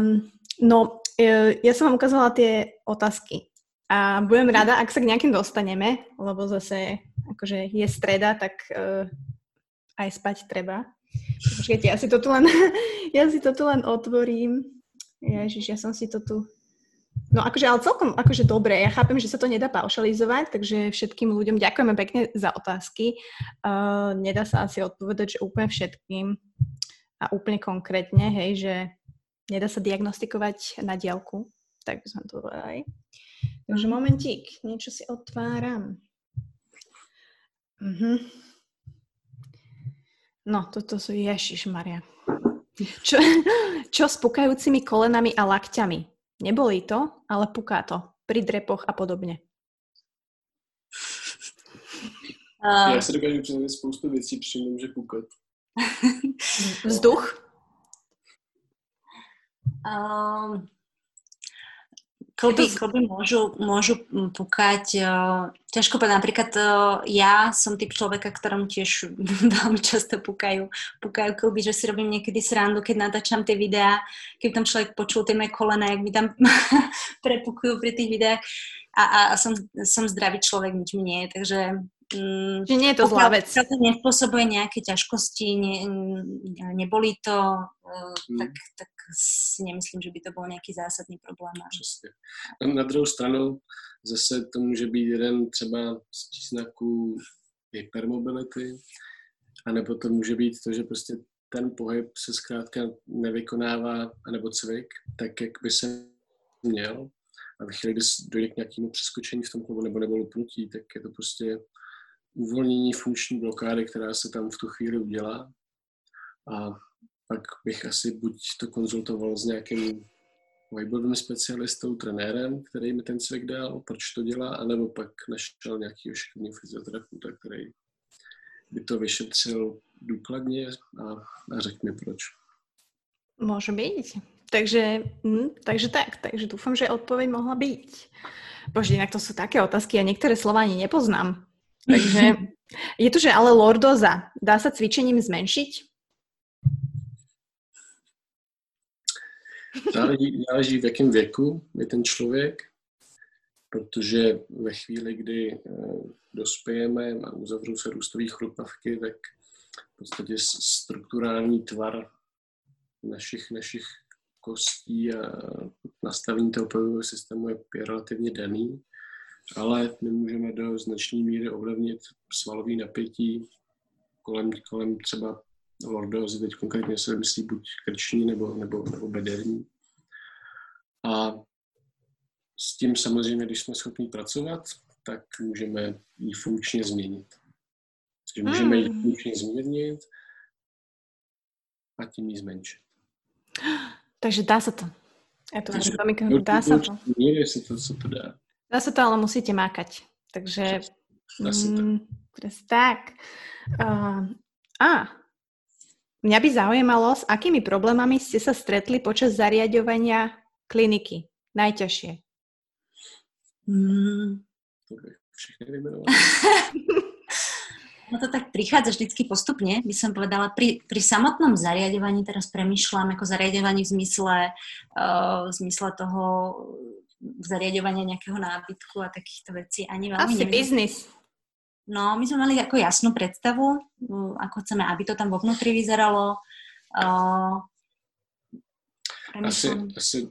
no, ja som vám ukazovala tie otázky. A budem rada, ak sa k nejakým dostaneme, lebo zase akože je streda, tak uh, aj spať treba. Počkajte, ja si to tu len, ja si to tu len otvorím. Ježiš, ja som si to tu... No akože, ale celkom akože dobre. Ja chápem, že sa to nedá paušalizovať, takže všetkým ľuďom ďakujeme pekne za otázky. Uh, nedá sa asi odpovedať, že úplne všetkým a úplne konkrétne, hej, že nedá sa diagnostikovať na diaľku. Tak by som to povedala. Takže momentík, niečo si otváram. Uh-huh. No, toto sú Ježišmaria. Čo, čo s pukajúcimi kolenami a lakťami? Nebolí to, ale puká to. Pri drepoch a podobne. Uh... Ja si dokážem představit spoustu věcí, při nemůže pukat. Vzduch? Um... Klby, klby môžu, môžu pukať. Ťažko povedať, napríklad ja som typ človeka, ktorom tiež veľmi často pukajú, pukajú klby, že si robím niekedy srandu, keď natáčam tie videá, keď tam človek počul tie moje kolena, jak mi tam prepukujú pri tých videách a, a, a som, som zdravý človek, nič mi nie, takže... Mm, že nie je to zlá vec. To nespôsobuje nejaké ťažkosti, ne, nebolí to, mm. tak, tak si nemyslím, že by to bol nejaký zásadný problém. Přesně. Na druhou stranu zase to může být jeden třeba z příznaků hypermobility, anebo to může být to, že prostě ten pohyb se zkrátka nevykonává, anebo cvik, tak jak by se měl. A ve chvíli, kdy dojde k nějakému přeskočení v tom klubu nebo nebo lopnutí, tak je to prostě uvolnění funkční blokády, která se tam v tu chvíli udělá. A pak bych asi buď to konzultoval s nějakým pohybovým specialistou, trenérem, který mi ten cvik dal, proč to dělá, anebo pak našel nějaký šikovného fyzioterapeuta, který by to vyšetřil důkladně a, a řekl mi proč. Môže byť. Takže, hm, takže tak. Takže dúfam, že odpoveď mohla byť. Bože, inak to sú také otázky, ja niektoré slova ani nepoznám. Takže je to, že ale lordóza. Dá sa cvičením zmenšiť? Záleží, záleží v jakém věku je ten člověk, protože ve chvíli, kdy dospějeme a uzavřou se růstové chrupavky, tak v podstatě strukturální tvar našich, našich kostí a nastavení toho pohybového systému je relativně daný, ale my můžeme do značné míry ovlivnit svalové napětí kolem, kolem třeba lordózy, teď konkrétně se myslí buď krční nebo, nebo, nebo bederní. A s tím samozřejmě, když jsme schopni pracovat, tak můžeme ji funkčně změnit. Takže můžeme ji funkčně změnit a tím ji zmenšit. Takže dá se to. Já to Takže vám dá se to. Míry se to, co to dá. Dá sa to, ale musíte mákať. Takže... Mm, presne tak. Uh, á, mňa by zaujímalo, s akými problémami ste sa stretli počas zariaďovania kliniky? Najťažšie. Mm. No to tak prichádza vždycky postupne, by som povedala. Pri, pri samotnom zariaďovaní teraz premýšľam, ako zariaďovaní v zmysle, uh, v zmysle toho... zariadovania nejakého nábytku a takýchto vecí. Ani veľmi asi biznis. No, my sme mali ako jasnú predstavu, ako chceme, aby to tam vo vnútri vyzeralo, Uh, asi, asi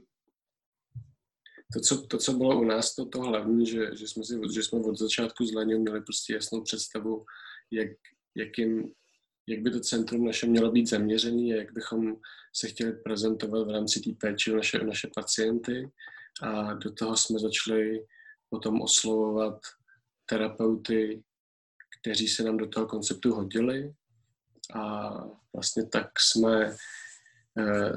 to co, to, co bylo u nás, to, to hlavní, že, že, jsme si, že jsme od začátku s Leňou měli prostě jasnou představu, jak, jakým, jak by to centrum naše mělo být zaměřený a jak bychom se chtěli prezentovat v rámci té péče o naše, naše pacienty. A do toho jsme začali potom oslovovat terapeuty, kteří se nám do toho konceptu hodili. A vlastně tak jsme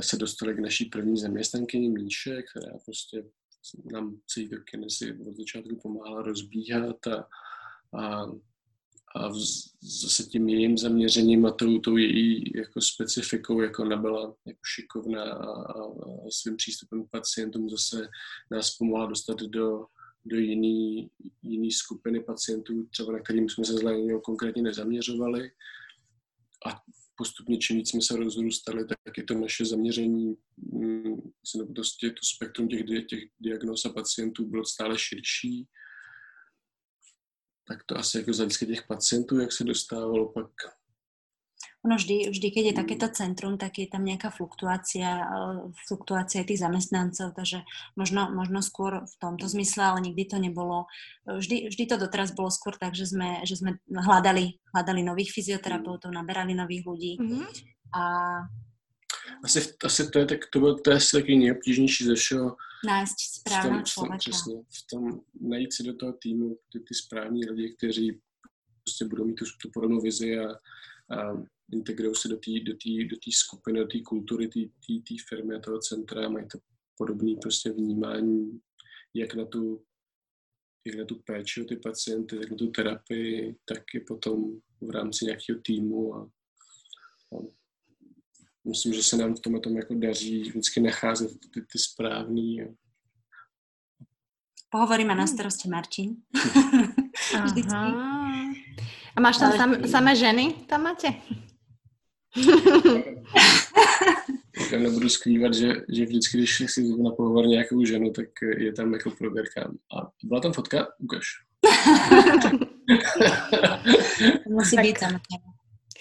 se dostali k naší první zaměstnankyni Míše, která prostě nám celý to kinesi od začátku pomáhala rozbíhat a, a, a vz, zase tím jejím zaměřením a tou, tou její jako specifikou, jako ona byla jako šikovná a, a svým přístupem k pacientům zase nás pomohla dostat do, do jiný, jiný skupiny pacientů, třeba na kterým jsme se zlejnou konkrétně nezaměřovali. A postupně čím víc jsme se rozrůstali, tak je to naše zaměření, prostě to spektrum těch, těch diagnóz a pacientů bylo stále širší. Tak to asi jako z hlediska těch pacientů, jak se dostávalo pak. Ono vždy, vždy, keď je takéto centrum, tak je tam nejaká fluktuácia, fluktuácia tých zamestnancov, takže možno, možno skôr v tomto zmysle, ale nikdy to nebolo. Vždy, vždy to doteraz bolo skôr tak, že sme, že sme hľadali, hľadali nových fyzioterapeutov, naberali nových ľudí. Mm-hmm. A... Asi, asi to je tak, to byl, to je asi taky nejobtížnější ze všeho. Nájsť správného člověka. Přesně, v tom najít si do toho týmu ty, ty správní lidi, kteří prostě budou mít tu, tu podobnou vizi a, a integrují se do té do do skupiny, do té kultury, té firmy a toho centra, mají to podobné prostě vnímání, jak na tu, jak na tu péči o ty pacienty, tak na tu terapii, tak i potom v rámci nějakého týmu. A, a myslím, že se nám v tomhle tom jako daří vždycky nacházet ty, ty správný. A... Pohovoríme na starosti Martin. Vždycky. A máš tam sam, samé ženy? Tam máte? Já nebudu skrývat, že, že vždycky, když si na pohovor nějakou ženu, tak je tam jako prověrka. A byla tam fotka? Ukaž. Musí být tam.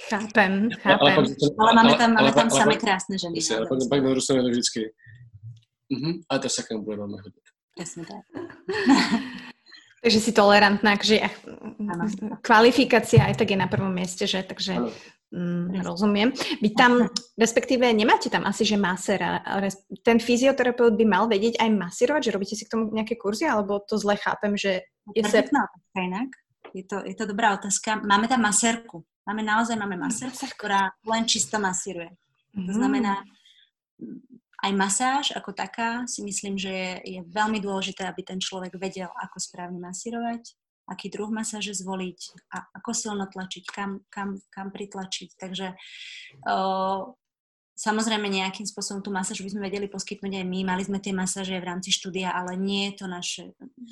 Chápem, chápem. Ale, ale máme tam, ale, máme tam ale, samé ale, krásné ženy. Jasně, ale pak, pak na Rusově to vždycky. Uh-huh. Ale ta sakra bude máme hodit. Jasně tak. Takže si tolerantná, že kvalifikácia aj tak je na prvom mieste, že? Takže mm, rozumiem. Vy tam, respektíve nemáte tam asi, že masera. Ten fyzioterapeut by mal vedieť aj masírovať, že robíte si k tomu nejaké kurzy, alebo to zle chápem, že... Je se... inak. Je to, je to dobrá otázka. Máme tam masérku. Máme naozaj, máme masérku, ktorá len čisto masíruje. Mm. To znamená... Aj masáž ako taká si myslím, že je, je veľmi dôležité, aby ten človek vedel, ako správne masírovať, aký druh masáže zvoliť a ako silno tlačiť, kam, kam, kam pritlačiť. Takže o, samozrejme nejakým spôsobom tú masáž by sme vedeli poskytnúť aj my. Mali sme tie masáže v rámci štúdia, ale nie je to naše,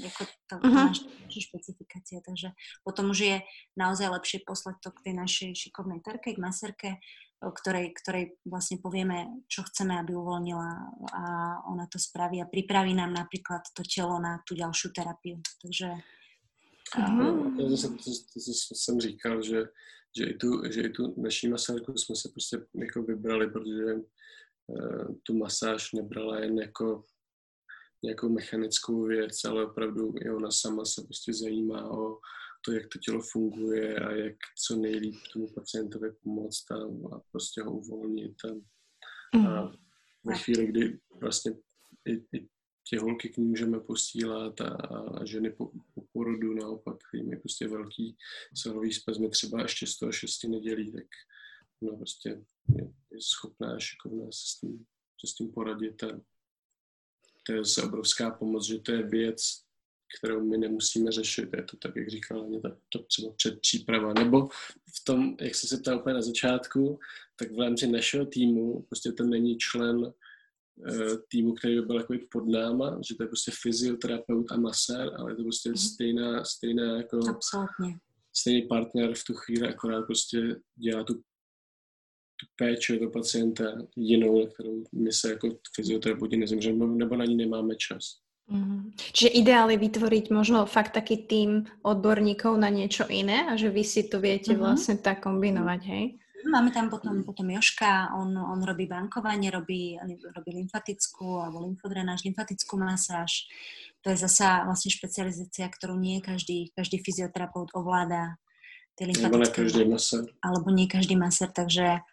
ako to, to uh-huh. naše, naše špecifikácie. Takže potom už je naozaj lepšie poslať to k tej našej šikovnej terke, k masérke, Ktorej, ktorej vlastne povieme, čo chceme, aby uvoľnila a ona to spraví a pripraví nám napríklad to telo na tú ďalšiu terapiu. Takže... Uh-huh. To, to, to, to, to som říkal, že, že, i tu, že i tu naší masárku sme sa proste jako vybrali, protože uh, tu masáž nebrala jen jako nejakou mechanickou věc, ale opravdu i ona sama se prostě zajímá o to, jak to tělo funguje a jak co nejlíp tomu pacientovi pomoct a, a prostě ho uvolnit. A, a ve chvíli, kdy vlastně i, i tě holky k ní můžeme posílat a, a ženy po, po porodu naopak, jim je prostě velký svalový spazmy třeba ještě z toho šesti nedělí, tak ona prostě je, je schopná a šikovná se s tím, se s tím poradit. A to je obrovská pomoc, že to je věc, kterou my nemusíme řešit. Je to tak, jak říkala Aně, to třeba předpříprava. Nebo v tom, jak se se ptá úplně na začátku, tak v rámci našeho týmu, prostě to není člen e, týmu, který by byl takový pod náma, že to je prostě fyzioterapeut a masér, ale je to prostě stejná, stejná jako... Absolutně. Stejný partner v tu chvíli, akorát prostě dělá tu, tu péči do pacienta jinou, na kterou my se jako fyzioterapeuti nezemřeme, nebo na ní nemáme čas. Mm-hmm. Čiže ideál je vytvoriť možno fakt taký tím odborníkov na niečo iné a že vy si to viete mm-hmm. vlastne tak kombinovať, hej? Máme tam potom, potom Joška, on, on robí bankovanie, robí, robí lymfatickú alebo lymfodrenáž, lymfatickú masáž. To je zasa vlastne špecializácia, ktorú nie každý, každý fyzioterapeut ovláda. Alebo nie každý masér. Alebo nie každý masér, takže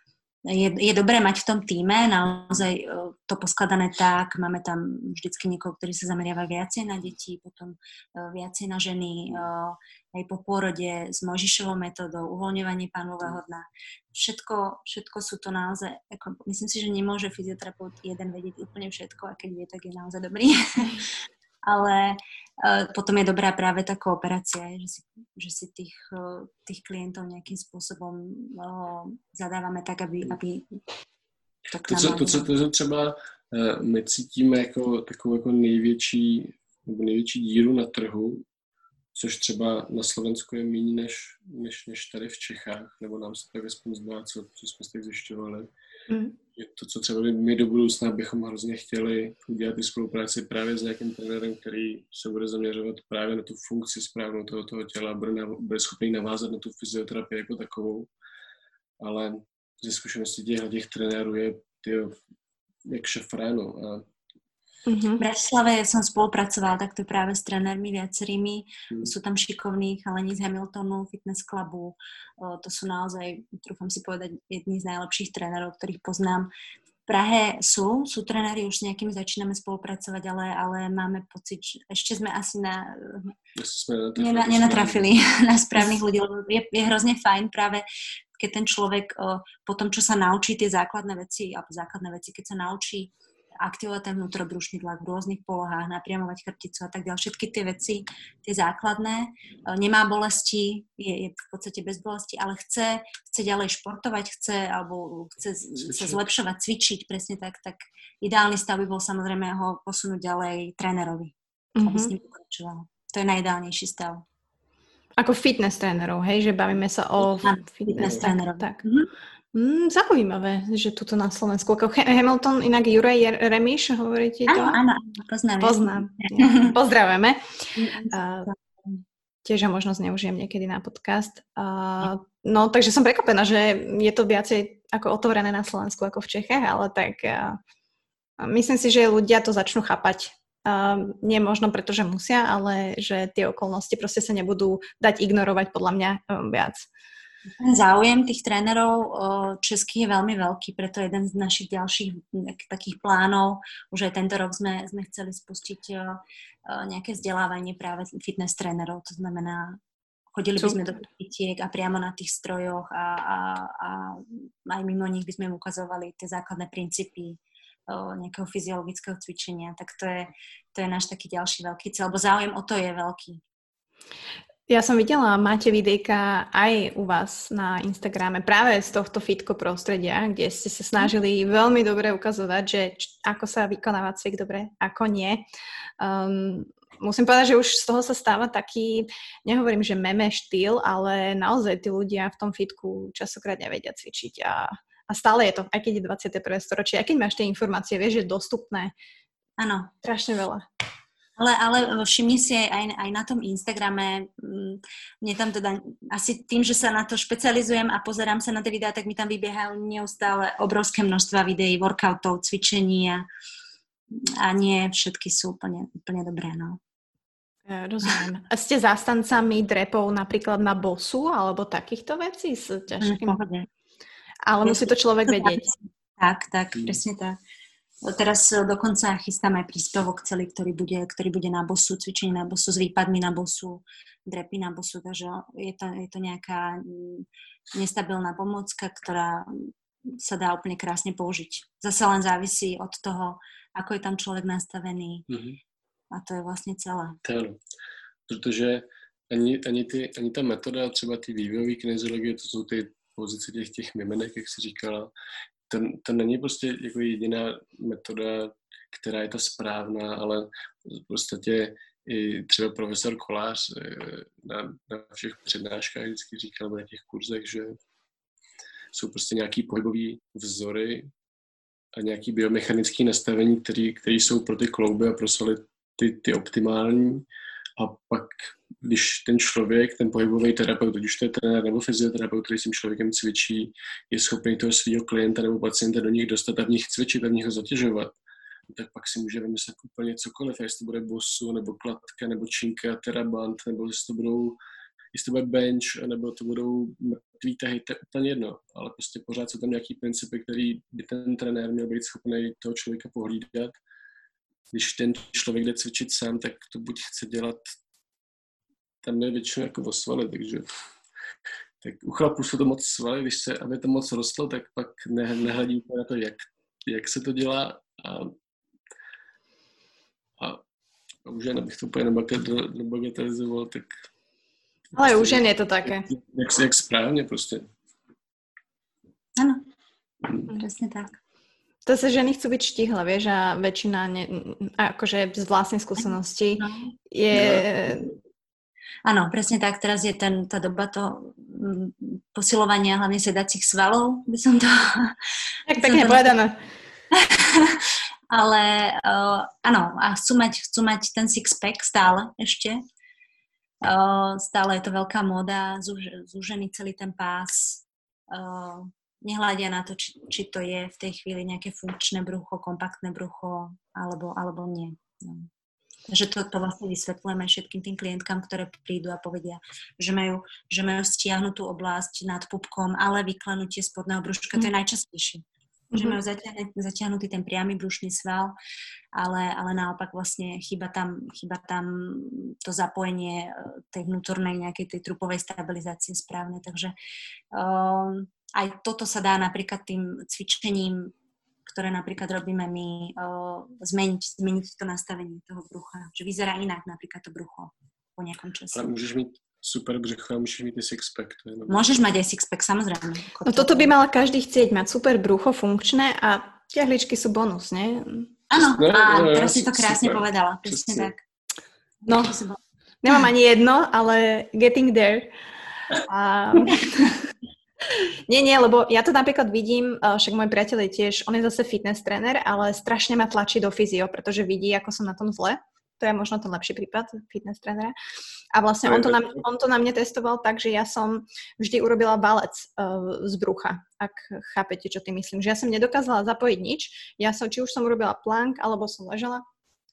je, je dobré mať v tom tíme naozaj to poskladané tak. Máme tam vždycky niekoho, ktorý sa zameriava viacej na deti, potom viacej na ženy, aj po pôrode s Mojžišovou metódou, uvoľňovanie pánového dna. Všetko, všetko sú to naozaj, ako, myslím si, že nemôže fyzioterapeut jeden vedieť úplne všetko, a keď vie, tak je naozaj dobrý. Ale potom je dobrá práve tá kooperácia, že si, že si tých, tých klientov nejakým spôsobom zadáváme tak, aby, aby to k nám... To, co, to, co, to, co třeba my cítíme jako takovou jako největší, nebo největší díru na trhu, což třeba na Slovensku je méně než, než, než tady v Čechách, nebo nám se tak aspoň zdá, co, co jsme se tak zjišťovali. Mm. To, co třeba my do budoucna bychom hrozně chtěli udělat i spolupráci právě s nějakým trenérem, který se bude zaměřovat právě na tu funkci správnou toho, toho těla, bude, na, bude schopný navázat na tu fyzioterapii jako takovou, ale ze zkušeností těch, těch trenérů je tyjo, jak šafráno. A v Bratislave som spolupracovala takto práve s trenérmi viacerými. Sú tam šikovní chalani z Hamiltonu, fitness klubu. To sú naozaj, trúfam si povedať, jedni z najlepších trénerov, ktorých poznám. V Prahe sú, sú trenéri, už s nejakými začíname spolupracovať, ale, ale máme pocit, že ešte sme asi na, nena, nenatrafili na správnych ľudí. Je, je hrozne fajn práve keď ten človek po tom, čo sa naučí tie základné veci, alebo základné veci, keď sa naučí aktivovať ten vnútrobrušný tlak v rôznych polohách, napriamovať chrbticu a tak ďalej. Všetky tie veci, tie základné, nemá bolesti, je, je v podstate bez bolesti, ale chce, chce ďalej športovať, chce alebo chce sa zlepšovať, cvičiť, presne tak, tak ideálny stav by bol samozrejme ho posunúť ďalej trénerovi, mm-hmm. aby s ním pokračovalo. To je najideálnejší stav. Ako fitness trénerov, hej? Že bavíme sa o Áno, fitness trénerov. Tak. Mm-hmm. Mm, zaujímavé, že tuto na Slovensku. Ako Hamilton, inak Juraj Remiš, hovoríte to? Áno, áno, poznám. Poznám. Pozdravujeme. Uh, tiež ho možno zneužijem niekedy na podcast. Uh, no, takže som prekvapená, že je to viacej ako otvorené na Slovensku ako v Čechách, ale tak uh, myslím si, že ľudia to začnú chápať. Uh, nie možno, pretože musia, ale že tie okolnosti proste sa nebudú dať ignorovať podľa mňa um, viac. Ten záujem tých trénerov českých je veľmi veľký, preto jeden z našich ďalších takých plánov, už aj tento rok sme, sme chceli spustiť nejaké vzdelávanie práve fitness trénerov, to znamená, chodili by sme do fitiek a priamo na tých strojoch a, a, a aj mimo nich by sme im ukazovali tie základné princípy nejakého fyziologického cvičenia, tak to je, to je náš taký ďalší veľký cieľ, lebo záujem o to je veľký. Ja som videla, máte videjka aj u vás na Instagrame práve z tohto fitko prostredia, kde ste sa snažili veľmi dobre ukazovať, že č- ako sa vykonávať cvik dobre, ako nie. Um, musím povedať, že už z toho sa stáva taký, nehovorím, že meme štýl, ale naozaj tí ľudia v tom fitku časokrát nevedia cvičiť a, a stále je to, aj keď je dvadsiate prvé storočie, aj keď máš tie informácie, vieš, že dostupné. Áno. Strašne veľa. Ale, ale všimni si aj, aj na tom Instagrame, mne tam teda, asi tým, že sa na to špecializujem a pozerám sa na tie videá, tak mi tam vybiehajú neustále obrovské množstva videí, workoutov, cvičení a, a nie všetky sú úplne, úplne dobré, no. Ja, rozumiem. A ste zástancami drepov napríklad na bossu alebo takýchto vecí? S ťažkým... Ale musí to človek vedieť. Tak, tak, presne tak. Teraz dokonca chystám aj príspevok celý, ktorý bude, ktorý bude na bossu, cvičenie na bossu, s výpadmi na bossu, drepy na bossu, takže je to, je to nejaká nestabilná pomôcka, ktorá sa dá úplne krásne použiť. Zase len závisí od toho, ako je tam človek nastavený, mm-hmm. a to je vlastne celé. Ano, pretože ani, ani, ty, ani ta metoda, třeba ty vývojové kinesiologie, to sú ty pozice těch, těch mimenek, jak si říkala, To, to není prostě jako jediná metoda, která je ta správná, ale v podstatě i třeba profesor Kolář na, na všech přednáškách vždycky říkal na těch kurzech, že jsou prostě nějaký pohybový vzory a nějaký biomechanické nastavení, které jsou pro ty klouby a pro svaly ty, ty optimální a pak když ten člověk, ten pohybový terapeut, když to je trenér nebo fyzioterapeut, který s tím člověkem cvičí, je schopný toho svého klienta nebo pacienta do nich dostat a v nich cvičit a v nich ho zatěžovat, tak pak si může vymyslet úplně cokoliv, jestli to bude bosu, nebo klatka, nebo činka, teraband, nebo jestli to budou, jestli to bude bench, nebo to budou mrtvý tahy, to je úplně jedno, ale prostě pořád jsou tam nějaký principy, který by ten trenér měl být schopný toho člověka pohlídat. Když ten člověk jde cvičit sám, tak to buď chce dělat, tam je většinou jako o svaly, takže tak u chlapů jsou to moc svaly, když se, aby to moc rostlo, tak pak ne, nehledí úplně na to, jak, jak se to dělá a, a, a už jen abych to úplně nebagatelizoval, tak... Ale prostě, u žen je to také. Jak, jak, jak správně prostě. Ano, přesně tak. To sa ženy chcú byť štíhle, vieš, a väčšina, ne, akože z vlastnej skúsenosti je... Áno, presne tak, teraz je ten, tá doba to posilovania hlavne sedacích svalov, by som to... Tak pekne to... povedané. Ale uh, áno, a chcú mať, chcú mať ten six-pack stále ešte. Uh, stále je to veľká móda, zúžený celý ten pás... Uh, nehľadia na to, či, či to je v tej chvíli nejaké funkčné brucho, kompaktné brucho, alebo, alebo nie. No. Takže to, to vlastne vysvetlujeme všetkým tým klientkám, ktoré prídu a povedia, že majú, že majú stiahnutú oblasť nad pupkom, ale vyklenutie spodného brúška, mm. to je najčastejšie. Mm-hmm. Že majú zatiahnutý ten priamy brúšný sval, ale, ale naopak vlastne chýba tam, chýba tam to zapojenie tej vnútornej nejakej tej trupovej stabilizácie správne. Takže... Um, aj toto sa dá napríklad tým cvičením, ktoré napríklad robíme my, zmeniť, zmeniť to nastavenie toho brucha. Že vyzerá inak napríklad to brucho po nejakom čase. Ale môžeš mať super břicho a môžeš mať aj six-pack. To je môžeš mať aj six-pack, samozrejme. No toto by mal každý chcieť, mať super brucho funkčné a ťahličky sú bonus, nie? Áno, a teraz si to krásne super povedala. Presne tak. No, nemám ani jedno, ale getting there. A... Nie, nie, lebo ja to napríklad vidím, však môj priateľ je tiež, on je zase fitness tréner, ale strašne ma tlačí do fyzio, pretože vidí, ako som na tom zle. To je možno ten lepší prípad fitness trénera. A vlastne on to na, on to na mne testoval tak, že ja som vždy urobila valec uh, z brucha, ak chápete, čo tým myslím. Že ja som nedokázala zapojiť nič. Ja som, či už som urobila plank, alebo som ležala,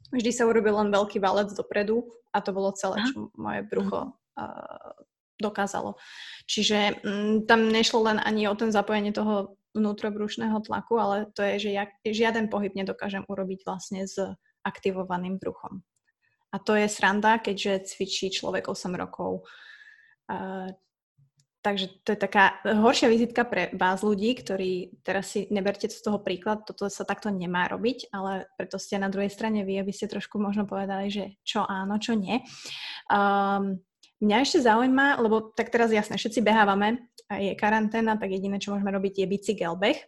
vždy sa urobil len veľký valec dopredu a to bolo celé, čo moje brucho uh, dokázalo. Čiže m, tam nešlo len ani o ten zapojenie toho vnútrobrušného tlaku, ale to je, že ja žiaden pohyb nedokážem urobiť vlastne s aktivovaným bruchom. A to je sranda, keďže cvičí človek osem rokov. Uh, takže to je taká horšia vizitka pre vás ľudí, ktorí teraz si neberte z toho príklad, toto sa takto nemá robiť, ale preto ste na druhej strane vy, aby ste trošku možno povedali, že čo áno, čo nie. Um, Mňa ešte zaujíma, lebo tak teraz jasne, všetci behávame a je karanténa, tak jediné, čo môžeme robiť, je bicykel beh.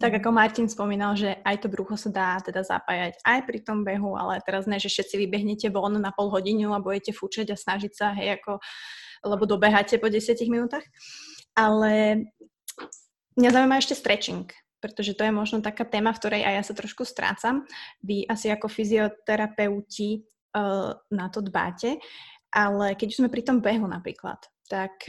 Tak ako Martin spomínal, že aj to brucho sa dá teda zapájať aj pri tom behu, ale teraz ne, že všetci vybehnete von na pol hodinu a budete fučať a snažiť sa, hej, ako, lebo dobeháte po desiatich minútach. Ale mňa zaujíma ešte stretching, pretože to je možno taká téma, v ktorej aj ja sa trošku strácam. Vy asi ako fyzioterapeuti uh, na to dbáte. Ale keď sme pri tom behu napríklad, tak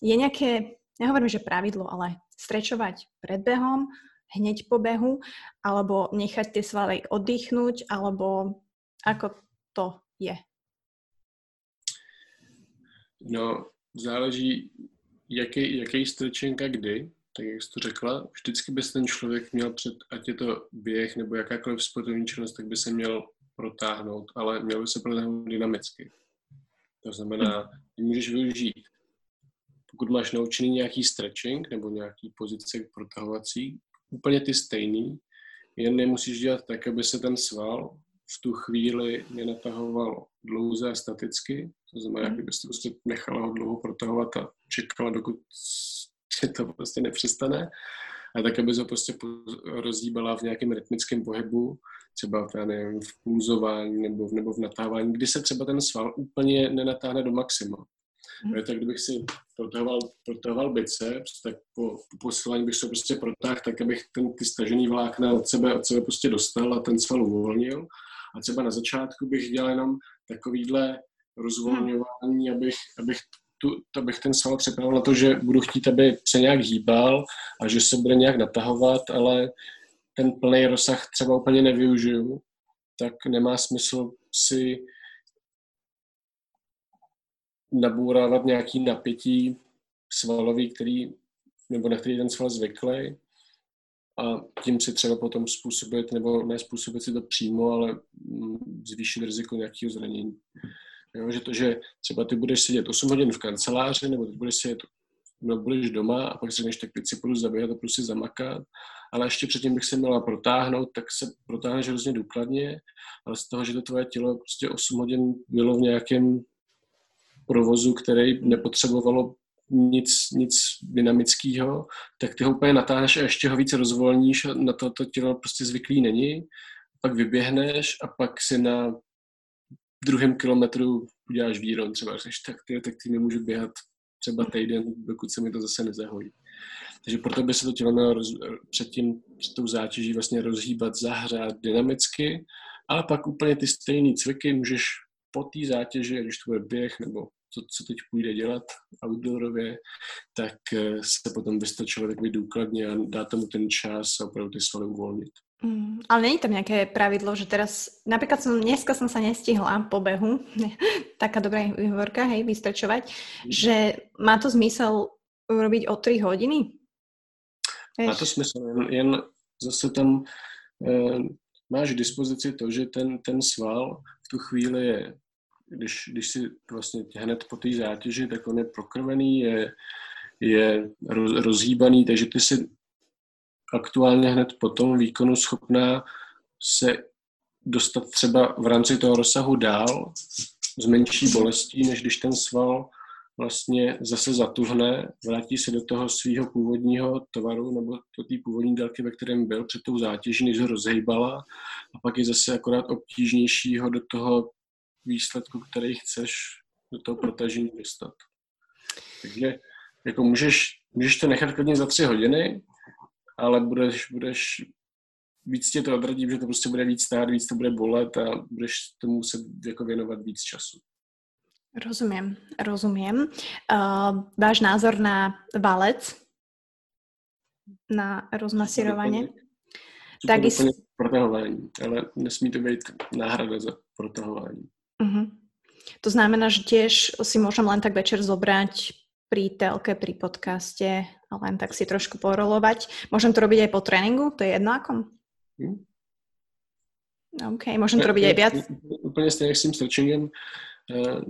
je nejaké, nehovorím, že pravidlo, ale strečovať pred behom, hneď po behu, alebo nechať tie svaly oddychnúť, alebo ako to je? No, záleží, jaký, jaký strečenka kdy, tak jak jsi to řekla. Vždycky by se ten člověk měl před, ať je to běh nebo jakákoliv sportovní činnost, tak by se měl protáhnout, ale měl by se protáhnout dynamicky. To znamená, můžeš využít, pokud máš naučený nějaký stretching nebo nějaký pozice protahovací, úplně ty stejný, jen nemusíš dělat tak, aby se ten sval v tu chvíli nenatahoval dlouze a staticky. To znamená, mm. kdyby se prostě nechala ho dlouho protahovat a čekala, dokud se to prostě nepřestane. A tak, aby se prostě rozhýbala v nějakém rytmickém pohybu, třeba v, nevím, v pulzování nebo, nebo v natávání, kdy se třeba ten sval úplně nenatáhne do maxima. Mm. No, tak kdybych si protahoval, protahoval biceps, tak po, po posilání bych se prostě protáhl tak, abych ten, ty stažený vlákna od sebe, od sebe prostě dostal a ten sval uvolnil. A třeba na začátku bych dělal jenom takovýhle rozvolňování, abych, abych, tu, abych ten sval připravil na to, že budu chtít, aby se nějak hýbal a že se bude nějak natahovat, ale ten plný rozsah třeba úplně nevyužiju, tak nemá smysl si nabourávat nějaký napětí svalový, který, nebo na který ten sval zvyklý. A tím si třeba potom způsobit, nebo ne způsobit si to přímo, ale zvýšit riziko nějakého zranění. Jo, že to, že třeba ty budeš sedět osm hodin v kanceláři, nebo ty budeš sedět, nebo budeš doma a pak si řekneš, tak teď si půjdu zabíhat a půjdu si zamakat. Ale ještě předtím bych se měla protáhnout, tak se protáhneš hrozně důkladně, ale z toho, že to tvoje tělo prostě osm hodin bylo v nějakém provozu, který nepotřebovalo nic, nic dynamického, tak ty ho úplně natáhneš a ještě ho více rozvolníš a na to, to tělo prostě zvyklý není. Pak vyběhneš a pak si na druhém kilometru uděláš výron třeba, řekneš, tak ty, tak ty nemůžu běhat třeba týden, dokud se mi to zase nezahojí. Takže proto by se to tělo mělo roz, před, tím, před tou zátěží vlastně rozhýbat, zahřát dynamicky, ale pak úplně ty stejné cviky můžeš po té zátěži, když to bude běh nebo to, co teď půjde dělat outdoorově, tak se potom vystačilo takový důkladně a dá tomu ten čas a opravdu ty svaly uvolnit. Mm, ale není tam nějaké pravidlo, že teraz, napríklad som, dneska som sa nestihla po behu, taká dobrá výhovorka, hej, vystrčovať, mm. že má to zmysel urobiť o tri hodiny? Má Jež... to smysl, jen, jen zase tam eh, máš k dispozici to, že ten, ten sval v tu chvíli je, Když, když si vlastně hned po té zátěži, tak on je prokrvený, je, je roz, rozhýbaný, takže ty si aktuálně hned po tom výkonu schopná se dostat třeba v rámci toho rozsahu dál s menší bolestí, než když ten sval vlastně zase zatuhne, vrátí se do toho svého původního tvaru nebo do té původní délky, ve kterém byl před tou zátěží, než ho rozhýbala a pak je zase akorát obtížnějšího do toho výsledku, který chceš do toho protažení dostat. Takže jako můžeš, můžeš to nechat klidně za tři hodiny, ale budeš, budeš víc tě to odradí, že to prostě bude víc stát, víc to bude bolet a budeš tomu muset jako věnovat víc času. Rozumím, rozumím. Uh, váš názor na valec, na rozmasírování? Tak is... protahování, ale nesmí to být náhrada za protahování. Uh-huh. To znamená, že tiež si môžem len tak večer zobrať pri telke, pri podcaste a len tak si trošku porolovať. Môžem to robiť aj po tréningu? To je jednákom? Hmm. OK, môžem to robiť aj viac? Úplne stejne s tým stretchingem.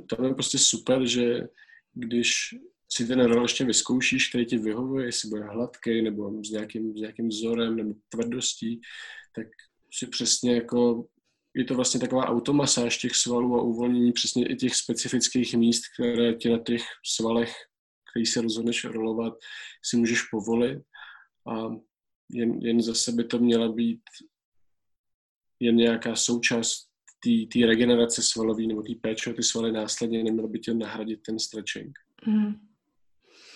To je proste super, že když si ten rol ještě vyzkoušíš, který ti vyhovuje, jestli bude hladký nebo s nějakým, s nějakým vzorem nebo tvrdostí, tak si přesně jako je to vlastně taková automasáž těch svalů a uvolnění přesně i těch specifických míst, které ti na těch svalech, který se rozhodneš rolovat, si můžeš povolit a jen, jen zase by to měla být jen nějaká součást té regenerace svalový nebo té péče o ty svaly následně, nemělo by tě nahradit ten stretching. Mm.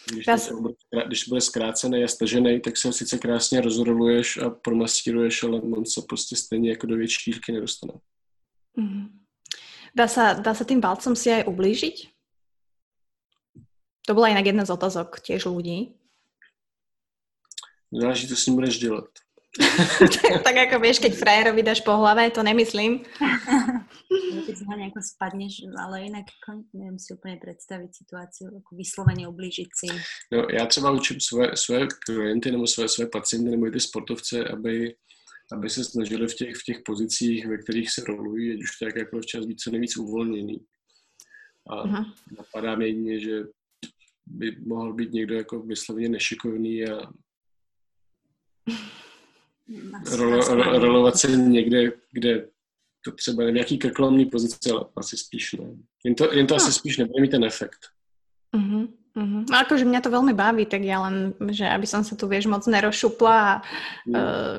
Když, to, když bude zkrácený a stažený, tak se sice krásně rozroluješ a promastíruješ, ale on se prostě stejně jako do větší šířky nedostane. Mm. Dá se dá se tým válcom si aj ublížit? To byla jinak jedna z otázok těž lidí. Záleží, co s ním budeš dělat. tak, tak jako vieš, keď frajerovi dáš po hlave, to nemyslím. Keď si ho nejako spadneš, ale inak neviem si úplne predstaviť situáciu, ako vyslovene ublížiť si. No, ja třeba učím svoje, svoje klienty nebo svoje, svoje pacienty nebo ty sportovce, aby, aby se snažili v těch, v těch pozicích, ve kterých se rolují, ať už to jakákoliv čas být co nejvíc uvolněný. A uh-huh. napadá mě jedině, že by mohl být někdo jako vysloveně nešikovný a Rolo, ro, rolovat se někde, kde to třeba v nějaký krkolomný pozici, ale asi spíš ne. Jen to, jen to no. asi spíš nebude mít ten efekt. Uh-huh, uh-huh. No akože mňa to veľmi baví, tak ja len, že aby som sa tu, vieš, moc nerošupla a no. uh,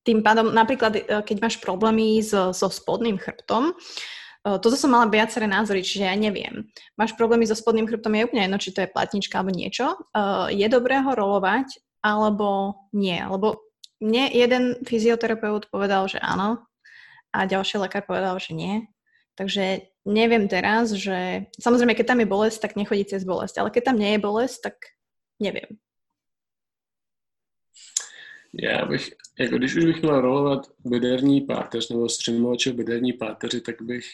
tým pádom, napríklad, keď máš problémy so, so spodným chrbtom, uh, toto som mala viaceré názory, čiže ja neviem. Máš problémy so spodným chrbtom, je úplne jedno, či to je platnička alebo niečo. Uh, je dobré ho rolovať, alebo nie, lebo mne jeden fyzioterapeut povedal, že áno a ďalší lekár povedal, že nie. Takže neviem teraz, že... Samozrejme, keď tam je bolesť, tak nechodí cez bolesť. Ale keď tam nie je bolesť, tak neviem. Já bych, jako když už bych měl rolovat bederní páteř nebo střemlovače v bederní páteři, tak bych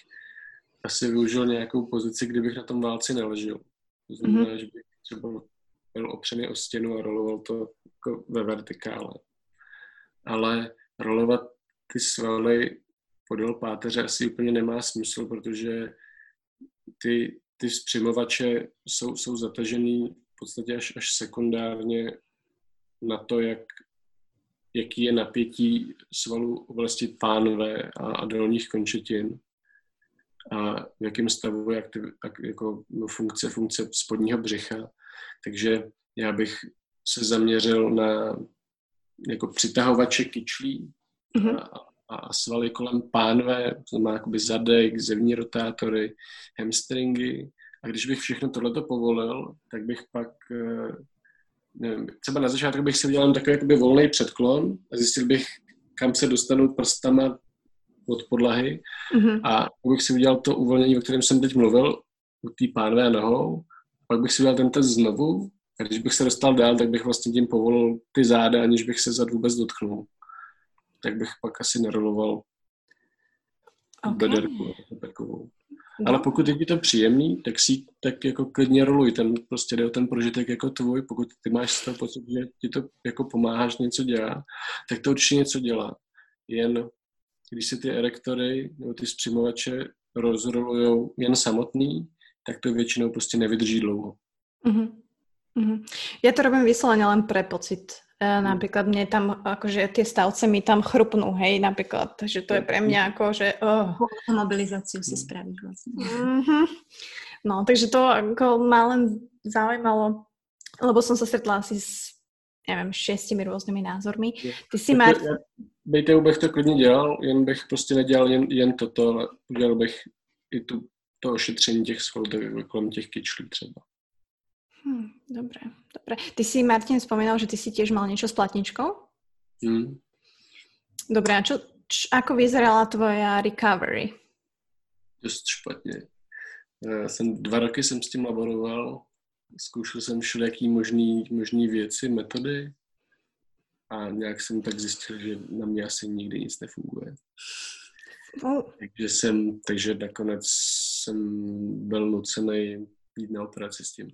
asi využil nějakou pozici, kdybych na tom válci neležil. To znamená, mm-hmm. že bych třeba byl opřený o stěnu a roloval to jako ve vertikále. Ale rolovat ty svaly podél páteře asi úplně nemá smysl, protože ty, ty střemovače jsou, jsou zatažený v podstatě až, až sekundárně na to, jak jaký je napětí svalů oblasti pánve a, a dolních končetin a v jakém stavu je aktiv, ak, jako, no, funkce, funkce spodního břicha. Takže já bych se zaměřil na jako přitahovače kyčlí mm-hmm. a, a svaly kolem pánve, to znamená jakoby zadek, zevní rotátory, hamstringy. A když bych všechno tohleto povolil, tak bych pak... Nevím, třeba na začátku bych si udělal takový jakoby volný předklon a zjistil bych, kam se dostanu prstama od podlahy mm-hmm. a bych si udělal to uvolnění, o kterém jsem teď mluvil, u té pánové nohou, pak bych si udělal ten test znovu a když bych se dostal dál, tak bych vlastně tím povolil ty záda, aniž bych se zad vůbec dotknul. Tak bych pak asi neroloval okay. bederku takovou. Ale pokud je ti to příjemný, tak si tak jako klidně roluj, ten prostě jde o ten prožitek jako tvůj, pokud ty máš z toho pocit, že ti to jako pomáháš, něco dělá, tak to určitě něco dělá. Jen když se ty erektory nebo ty zpřímovače rozrolujou jen samotný, tak to většinou prostě nevydrží dlouho. Uh-huh. Uh-huh. Ja to robím vyslovene len pre pocit. Napríklad mne tam, akože tie stavce mi tam chrupnú, hej, napríklad, že to je pre mňa ako, že... Oh. Mobilizáciu si spraviť vlastne. Mm-hmm. No, takže to ako ma len zaujímalo, lebo som sa stretla asi s, neviem, šestimi rôznymi názormi. Ty si máš... Ja, bejte, bych to klidne dělal, jen bych proste nedělal jen, jen toto, ale udělal bych i tu, to ošetření těch svalů kolem těch kyčlí třeba. Hm, dobre, dobre. Ty si, Martin, spomínal, že ty si tiež mal niečo s platničkou? Hm. Dobre, a čo, č, ako vyzerala tvoja recovery? Dosť špatne. Ja som, dva roky som s tým laboroval, skúšil som všelijaký možný, možný vieci, metody a nejak som tak zistil, že na mňa asi nikdy nic nefunguje. No. Takže som, takže nakonec som byl nucený jít na operaci s tým.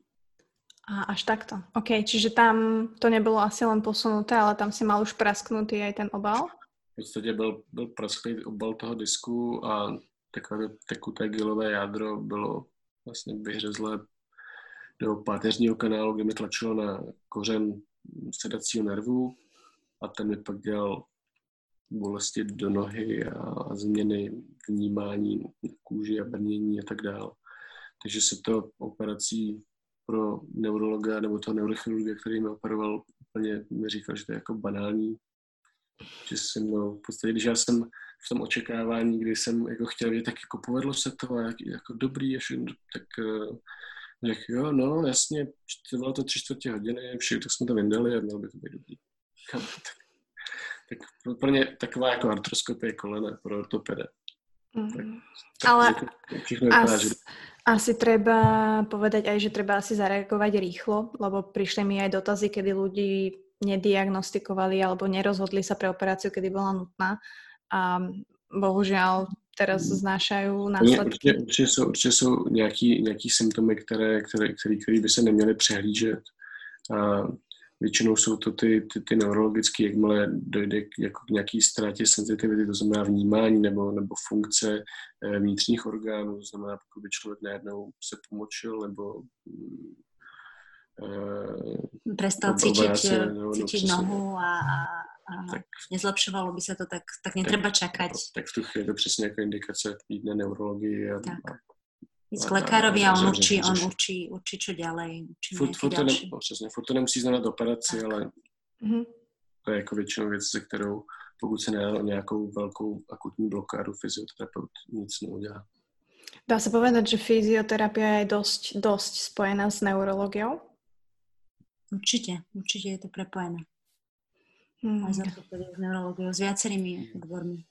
A až takto. OK, čiže tam to nebolo asi len posunuté, ale tam si mal už prasknutý aj ten obal? V podstate byl, byl prasklý obal toho disku a takové tekuté gelové jádro bylo vlastne vyhřezlé do páteřního kanálu, kde mi tlačilo na kořen sedacího nervu a ten mi pak dělal bolesti do nohy a, a změny vnímání kůži a brnění a tak dále. Takže se to operací pro neurologa nebo toho neurochirurga, který mi operoval, úplně mi říkal, že to je jako banální. Že jsem, no, v podstatě, když já jsem v tom očekávání, kdy jsem jako chtěl vědět, tak jako povedlo se to a jak, jako dobrý, až, tak jak jo, no jasně, bylo to tři čtvrtě hodiny, všichni, tak jsme to vyndali a mělo by to být dobrý. Tak, tak pro ně taková jako artroskopie kolena pro ortopeda. Mm-hmm. Tak, tak, ale asi, asi treba povedať aj, že treba asi zareagovať rýchlo, lebo prišli mi aj dotazy, kedy ľudí nediagnostikovali alebo nerozhodli sa pre operáciu, kedy bola nutná a bohužiaľ teraz znášajú následky. Určite sú, určite sú nejaký, nejaký symptomy, ktoré, ktoré, ktoré, ktoré by sa nemieli prehlížet a většinou jsou to ty, ty, ty neurologické, jakmile dojde k, jako k nějaký ztrátě senzitivity, to znamená vnímání nebo, nebo funkce vnitřních orgánů, to znamená, pokud by člověk najednou se pomočil nebo e, prestal cítiť nohu a, a tak, nezlepšovalo by se to, tak, tak netreba čakať. Tak, tak v tu chvíli je to přesně jako indikace týdne neurologii a k lekárovi a on určí, on určí, určí čo ďalej. Určí furt, furt, to ne, přesně, furt to nemusí znamenat operaci, tak. Ale mm-hmm. to je jako většinou věc, se kterou pokud se nedá o nějakou velkou akutní blokádu, fyzioterapeut nic neudělá. Dá se povedať, že fyzioterapia je dosť, dosť spojená s neurologiou? Určite, určite je to prepojené. Mm. Aj s neurologiou, s viacerými odbormi.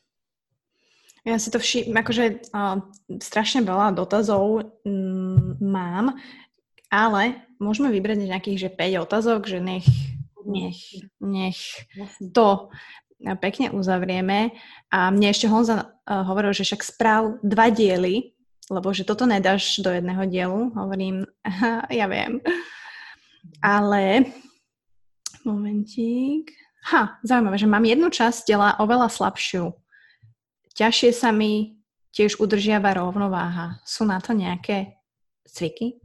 Ja si to všim, akože uh, strašne veľa dotazov mm, mám, ale môžeme vybrať nejakých, že päť otázok, že nech, nech, nech to pekne uzavrieme. A mne ešte Honza uh, hovoril, že však správ dva diely, lebo že toto nedáš do jedného dielu. Hovorím, aha, ja viem. Ale, momentík. Ha, zaujímavé, že mám jednu časť tela oveľa slabšiu. Ťažšie sa mi tiež udržiava rovnováha. Sú na to nejaké cviky?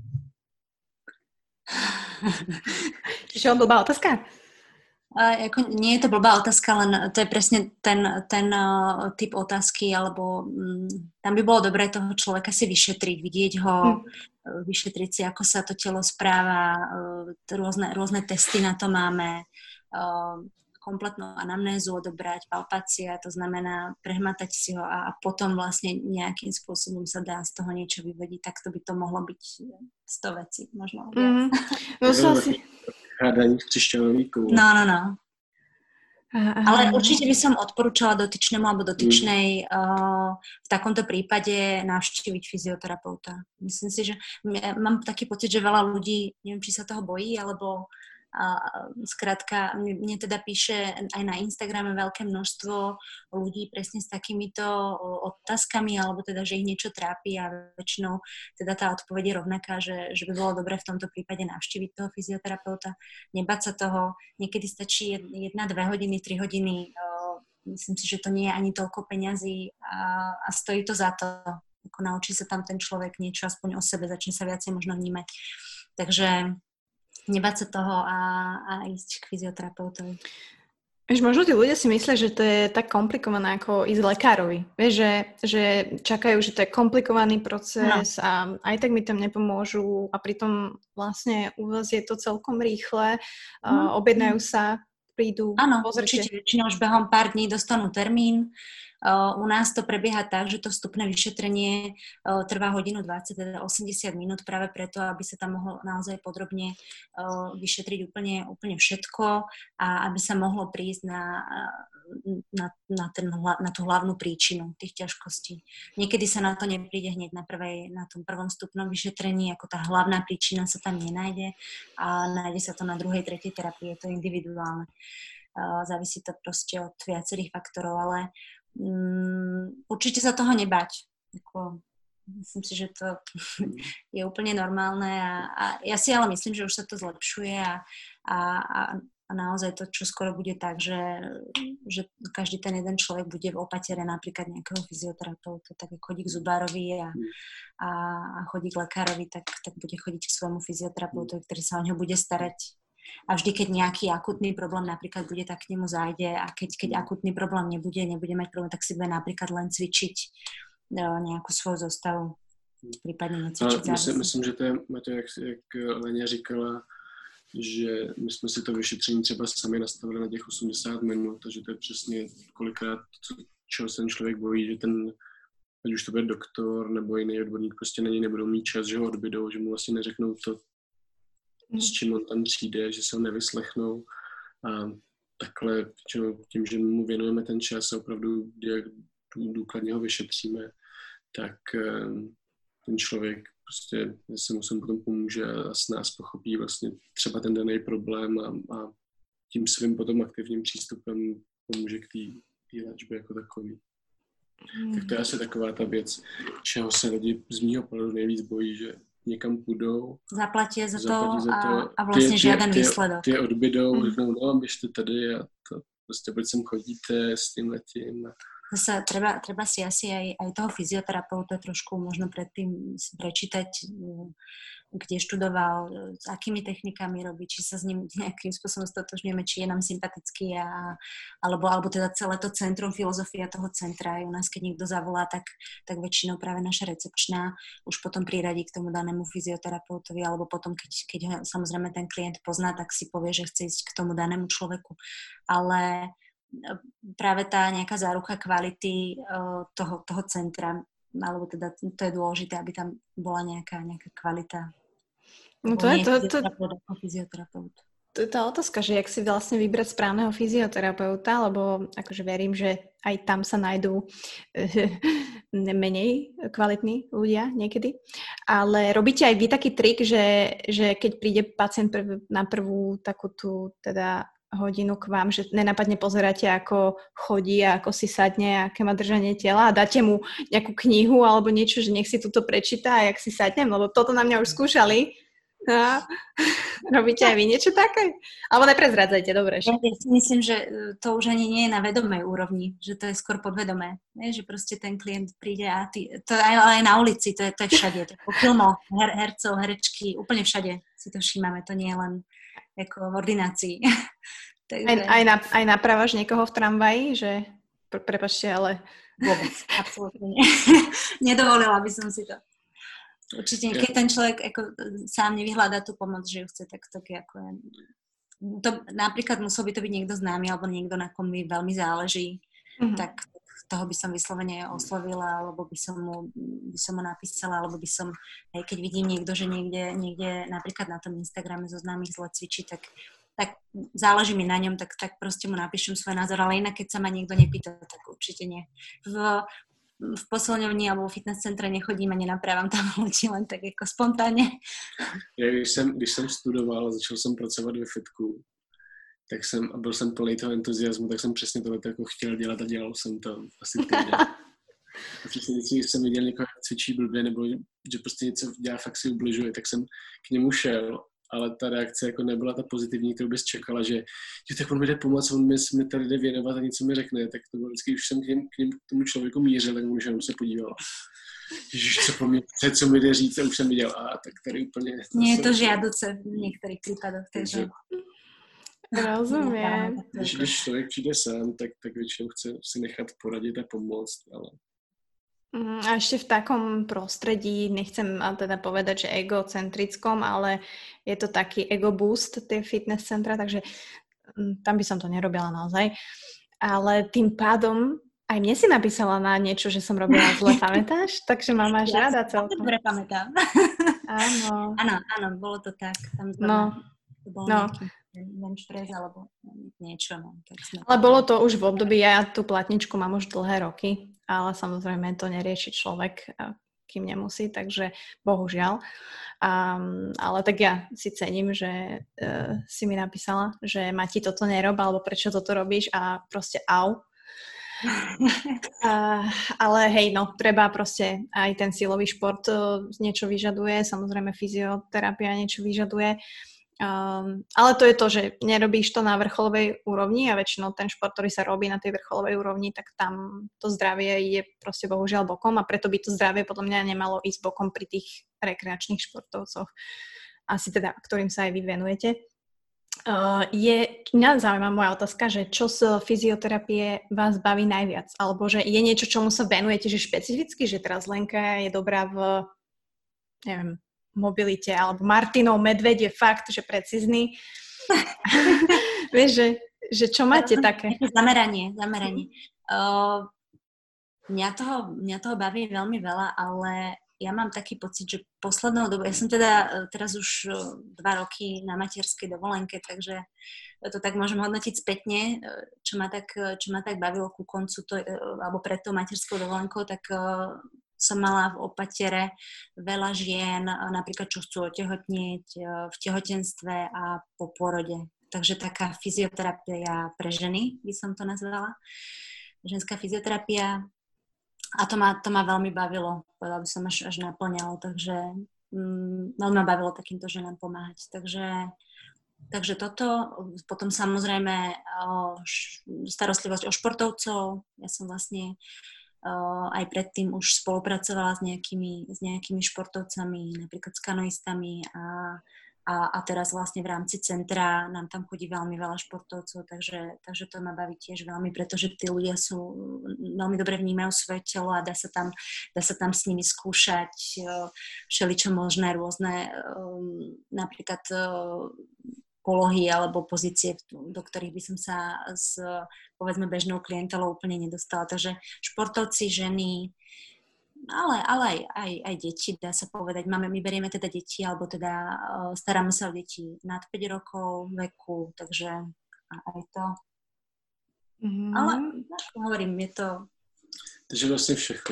Čiže to blbá otázka? A, ako, nie je to blbá otázka, len to je presne ten, ten uh, typ otázky, alebo um, tam by bolo dobré toho človeka si vyšetriť, vidieť ho, hm. vyšetriť si, ako sa to telo správa, uh, rôzne, rôzne testy na to máme, uh, kompletnú anamnézu odobrať, palpácia, to znamená prehmatať si ho a, a potom vlastne nejakým spôsobom sa dá z toho niečo vyvodiť, tak to by to mohlo byť sto vecí, možno. Mm. No sú asi... Hádajú v křišťanovíku. No, no, no. Ale určite by som odporúčala dotyčnému alebo dotyčnej uh, v takomto prípade navštíviť fyzioterapeuta. Myslím si, že m- mám taký pocit, že veľa ľudí, neviem, či sa toho bojí, alebo uh, skrátka, mne teda píše aj na Instagrame veľké množstvo ľudí presne s takýmito otázkami, alebo teda, že ich niečo trápi a väčšinou teda tá odpoveď je rovnaká, že, že by bolo dobré v tomto prípade navštíviť toho fyzioterapeuta, nebáť sa toho. Niekedy stačí jedna, dve hodiny, tri hodiny. Uh, myslím si, že to nie je ani toľko peňazí a, a stojí to za to. Ako naučí sa tam ten človek niečo aspoň o sebe, začne sa viacej možno vnímať. Takže nebáť sa toho a, a ísť k fyzioterapeutovi. Vieš, možno tí ľudia si myslia, že to je tak komplikované ako ísť lekárovi. Vieš, že, že čakajú, že to je komplikovaný proces no. a aj tak mi tam nepomôžu a pritom vlastne u vás je to celkom rýchle, mm. objednajú sa, prídu, áno, pozrite. Určite, väčšinou už behom pár dní dostanú termín. Uh, u nás to prebieha tak, že to vstupné vyšetrenie uh, trvá hodinu dvadsať, teda osemdesiat minút práve preto, aby sa tam mohlo naozaj podrobne uh, vyšetriť úplne, úplne všetko a aby sa mohlo prísť na, na, na, ten, na tú hlavnú príčinu tých ťažkostí. Niekedy sa na to nepríde hneď na, prvej, na tom prvom vstupnom vyšetrení, ako tá hlavná príčina sa tam nenájde a nájde sa to na druhej, tretej terapii, je to individuálne. Uh, závisí to proste od viacerých faktorov, ale Mm, určite sa toho nebať. Ako, myslím si, že to je úplne normálne a, a ja si ale myslím, že už sa to zlepšuje a, a, a naozaj to, čo skoro bude tak, že, že každý ten jeden človek bude v opatere napríklad nejakého fyzioterapeuta, tak chodí k zubárovi a, a, a chodí k lekárovi, tak, tak bude chodiť k svojmu fyzioterapeutovi, ktorý sa o ňo bude starať. A vždy, keď nejaký akutný problém napríklad bude, tak k nemu zájde a keď, keď akutný problém nebude, nebude mať problém, tak si bude napríklad len cvičiť nejakú svoju zostavu, prípadne necvičiť závisť. Myslím, myslím, že to je, Maťo, jak, jak Leňa říkala, že my jsme si to vyšetření třeba sami nastavili na těch osmdesát minut, takže to je přesně kolikrát, čeho se ten člověk bojí, že ten, ať už to bude doktor nebo jiný odborník, prostě na něj nebudou mít čas, že ho odbydou, že mu vlastně neřeknou to, s čím on tam přijde, že se ho nevyslechnou a takhle tím, že mu věnujeme ten čas a opravdu důkladně ho vyšetříme, tak ten člověk prostě se mu potom pomůže a s nás pochopí vlastně třeba ten daný problém a, a tím svým potom aktivním přístupem pomůže k té léčbě jako takový. Mm. Tak to je asi taková ta věc, čeho se lidi z mýho pohledu nejvíc bojí, že niekam pôjdou. Zaplatia za to, za to a, a vlastne tie, žiaden tie, výsledok. Tie odbydou, mm. no, no, biežte tady a to proste buď sem chodíte s tým letím. A... Zase treba, treba si asi aj, aj toho fyzioterapeuta trošku možno predtým prečítať, kde študoval, s akými technikami robí, či sa s ním nejakým spôsobom stotožňujeme, či je nám sympatický a, alebo, alebo teda celé to centrum, filozofia toho centra. U nás, keď niekto zavolá, tak, tak väčšinou práve naša recepčná už potom priradí k tomu danému fyzioterapeutovi alebo potom, keď, keď ho samozrejme ten klient pozná, tak si povie, že chce ísť k tomu danému človeku. Ale práve tá nejaká záruka kvality uh, toho, toho centra, alebo teda to je dôležité, aby tam bola nejaká, nejaká kvalita. No to je to, to, to je tá otázka, že jak si vlastne vybrať správneho fyzioterapeuta, lebo akože verím, že aj tam sa nájdú menej kvalitní ľudia niekedy. Ale robíte aj vy taký trik, že, že keď príde pacient prv, na prvú takú tú teda hodinu k vám, že nenápadne pozeráte, ako chodí a ako si sadne, aké má držanie tela a dáte mu nejakú knihu alebo niečo, že nech si túto prečíta a jak si sadnem, lebo toto na mňa už skúšali. No. Robíte aj vy niečo také? Alebo neprezradzajte, dobre. Ja si myslím, že to už ani nie je na vedomej úrovni, že to je skôr podvedomé, ne? Že proste ten klient príde a ty, to aj, aj na ulici, to je, to je všade, to je po filmoch, her, hercov, herečky, úplne všade si to všímame, to nie je len ako v ordinácii. Takže... aj, aj, na, aj napravaš niekoho v tramvaji, že Pre, prepačte, ale vôbec, absolútne nie. Nedovolila by som si to. Určite, keď ten človek ako sám nevyhľadá tú pomoc, že ju chce, tak to ako... To, napríklad musel by to byť niekto známy alebo niekto, na kom mi veľmi záleží, mm-hmm. tak toho by som vyslovene oslovila, alebo by som mu, by som mu napísala, alebo by som, hej, keď vidím niekto, že niekde, niekde napríklad na tom Instagrame zo známych zle cvičí, tak, tak záleží mi na ňom, tak, tak proste mu napíšem svoj názor, ale inak, keď sa ma niekto nepýta, tak určite nie. V, v posilňovni alebo v fitness centre nechodím a nenaprávam tam ľudí len tak jako spontánně. Já, když jsem, když jsem studoval a začal jsem pracovat ve fitku, tak jsem, a byl jsem plný toho entuziasmu, tak jsem přesně tohle jako chtěl dělat a dělal jsem to asi týden. A přesně vždycky, když jsem viděl někoho cvičí blbě nebo že prostě něco dělá, fakt si ubližuje, tak jsem k němu šel, ale ta reakce jako nebyla ta pozitivní, kterou bys čekala, že jo, tak on mi jde pomoct, on mi, mi tady jde věnovat a něco mi řekne, tak to bylo vždycky, už jsem k, něm, k, něm, k tomu člověku mířil, tak už jenom se podívala. Ježiš, co po mně, co mi jde říct, a už jsem viděl, a tak tady úplně... Mně je to žiaduce v některých případech, takže... Rozumím. Když, když člověk přijde sám, tak, tak většinou chce si nechat poradit a pomoct, ale... A ešte v takom prostredí, nechcem teda povedať, že egocentrickom, ale je to taký ego boost, tie fitness centra, takže tam by som to nerobila naozaj. Ale tým pádom, aj mne si napísala na niečo, že som robila zle, pamätáš? Takže ma máš ja rada celkom. Ja dobre pamätám. Áno. Áno, áno, bolo to tak. Tam no, bolo no. Nejaký... Šprez, alebo niečo. No, tak sme... Ale bolo to už v období, ja tú platničku mám už dlhé roky, ale samozrejme to nerieši človek, kým nemusí, takže bohužiaľ. Um, ale tak ja si cením, že uh, si mi napísala, že ma ti toto nerob, alebo prečo toto robíš a proste au. uh, ale hej, no, treba proste aj ten silový šport uh, niečo vyžaduje, samozrejme fyzioterapia niečo vyžaduje. Um, ale to je to, že nerobíš to na vrcholovej úrovni a väčšinou ten šport, ktorý sa robí na tej vrcholovej úrovni, tak tam to zdravie je proste bohužiaľ bokom a preto by to zdravie podľa mňa nemalo ísť bokom pri tých rekreačných športovcoch, asi teda, ktorým sa aj vy venujete. Uh, je, mňa zaujíma moja otázka, že čo z fyzioterapie vás baví najviac? Alebo že je niečo, čomu sa venujete, že špecificky, že teraz Lenka je dobrá v, neviem, mobilite, alebo Martinov medveď je fakt, že precízny. Vieš, že, že čo máte také? Zameranie, zameranie. Uh, mňa, toho, mňa toho baví veľmi veľa, ale ja mám taký pocit, že poslednou dobu, ja som teda teraz už dva roky na materskej dovolenke, takže to tak môžem hodnotiť spätne, čo ma tak, čo ma tak bavilo ku koncu, to, alebo pred tou materskou dovolenkou, tak... Uh, som mala v opatere veľa žien, napríklad čo chcú otehotnieť v tehotenstve a po pôrode. Takže taká fyzioterapia pre ženy, by som to nazvala. Ženská fyzioterapia. A to ma, to ma veľmi bavilo. Povedala by som, až, až naplňalo. Takže mm, veľmi ma bavilo takýmto ženám pomáhať. Takže... Takže toto, potom samozrejme o starostlivosť o športovcov. Ja som vlastne Uh, aj predtým už spolupracovala s nejakými, s nejakými športovcami, napríklad s kanoistami a, a, a teraz vlastne v rámci centra nám tam chodí veľmi veľa športovcov, takže, takže to ma baví tiež veľmi, pretože tí ľudia sú veľmi dobre vnímajú svoje telo a dá sa tam, dá sa tam s nimi skúšať uh, všeličo možné, rôzne um, napríklad uh, polohy alebo pozície, do ktorých by som sa s, povedzme, bežnou klientelou úplne nedostala. Takže športovci, ženy, ale, ale aj, aj, aj deti, dá sa povedať. Máme, my berieme teda deti, alebo teda staráme sa o deti nad päť rokov veku, takže aj to. Mm-hmm. Ale ako hovorím, je to... Takže vlastne všechno.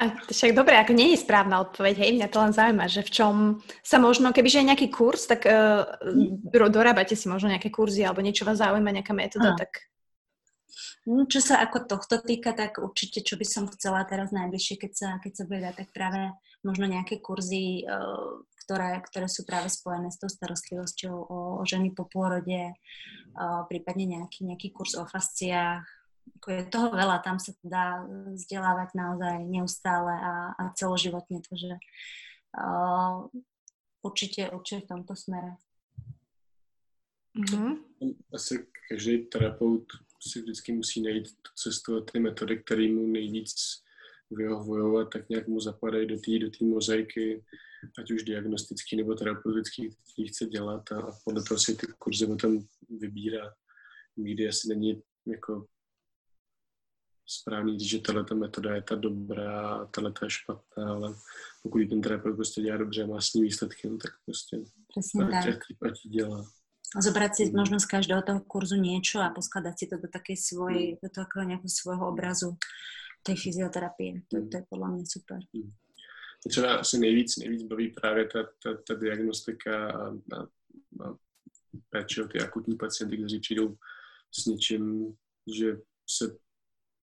A však dobre, ako nie je správna odpoveď, hej, mňa to len zaujíma, že v čom sa možno, kebyže je nejaký kurz, tak uh, dorábate si možno nejaké kurzy alebo niečo vás zaujíma, nejaká metóda, no. tak... No, čo sa ako tohto týka, tak určite, čo by som chcela teraz najbližšie, keď sa, keď sa bude dať, tak práve možno nejaké kurzy, uh, ktoré, ktoré sú práve spojené s tou starostlivosťou o, o ženy po pôrode, uh, prípadne nejaký, nejaký kurz o fasciách. Je toho veľa, tam sa dá vzdelávať naozaj neustále a, a celoživotne, takže uh, určite, určite v tomto smere. Mm-hmm. Asi každý terapeut si vždycky musí najít cestu a ty metody, které mu nejvíc vyhovují, tak nějak mu zapadají do té do té mozaiky, ať už diagnostický nebo terapeutický, který chce dělat, a, a podle toho si ty kurzy potom vybírá. Nikdy asi není jako správný, že tato metoda je ta dobrá a tato je špatná, ale pokud ji ten terapeut prostě dělá dobře a má s ní výsledky, no tak prostě ať ji dělá. A zobrať si možno z každého toho kurzu niečo a poskladať si to do takej svojej, do takého nejakého svojho obrazu tej fyzioterapie. To, to je podľa mňa super. Třeba asi nejvíc, nejvíc baví právě ta, ta, ta diagnostika a, a, a péče o ty akutní pacienty, kteří přijdou s něčím, že se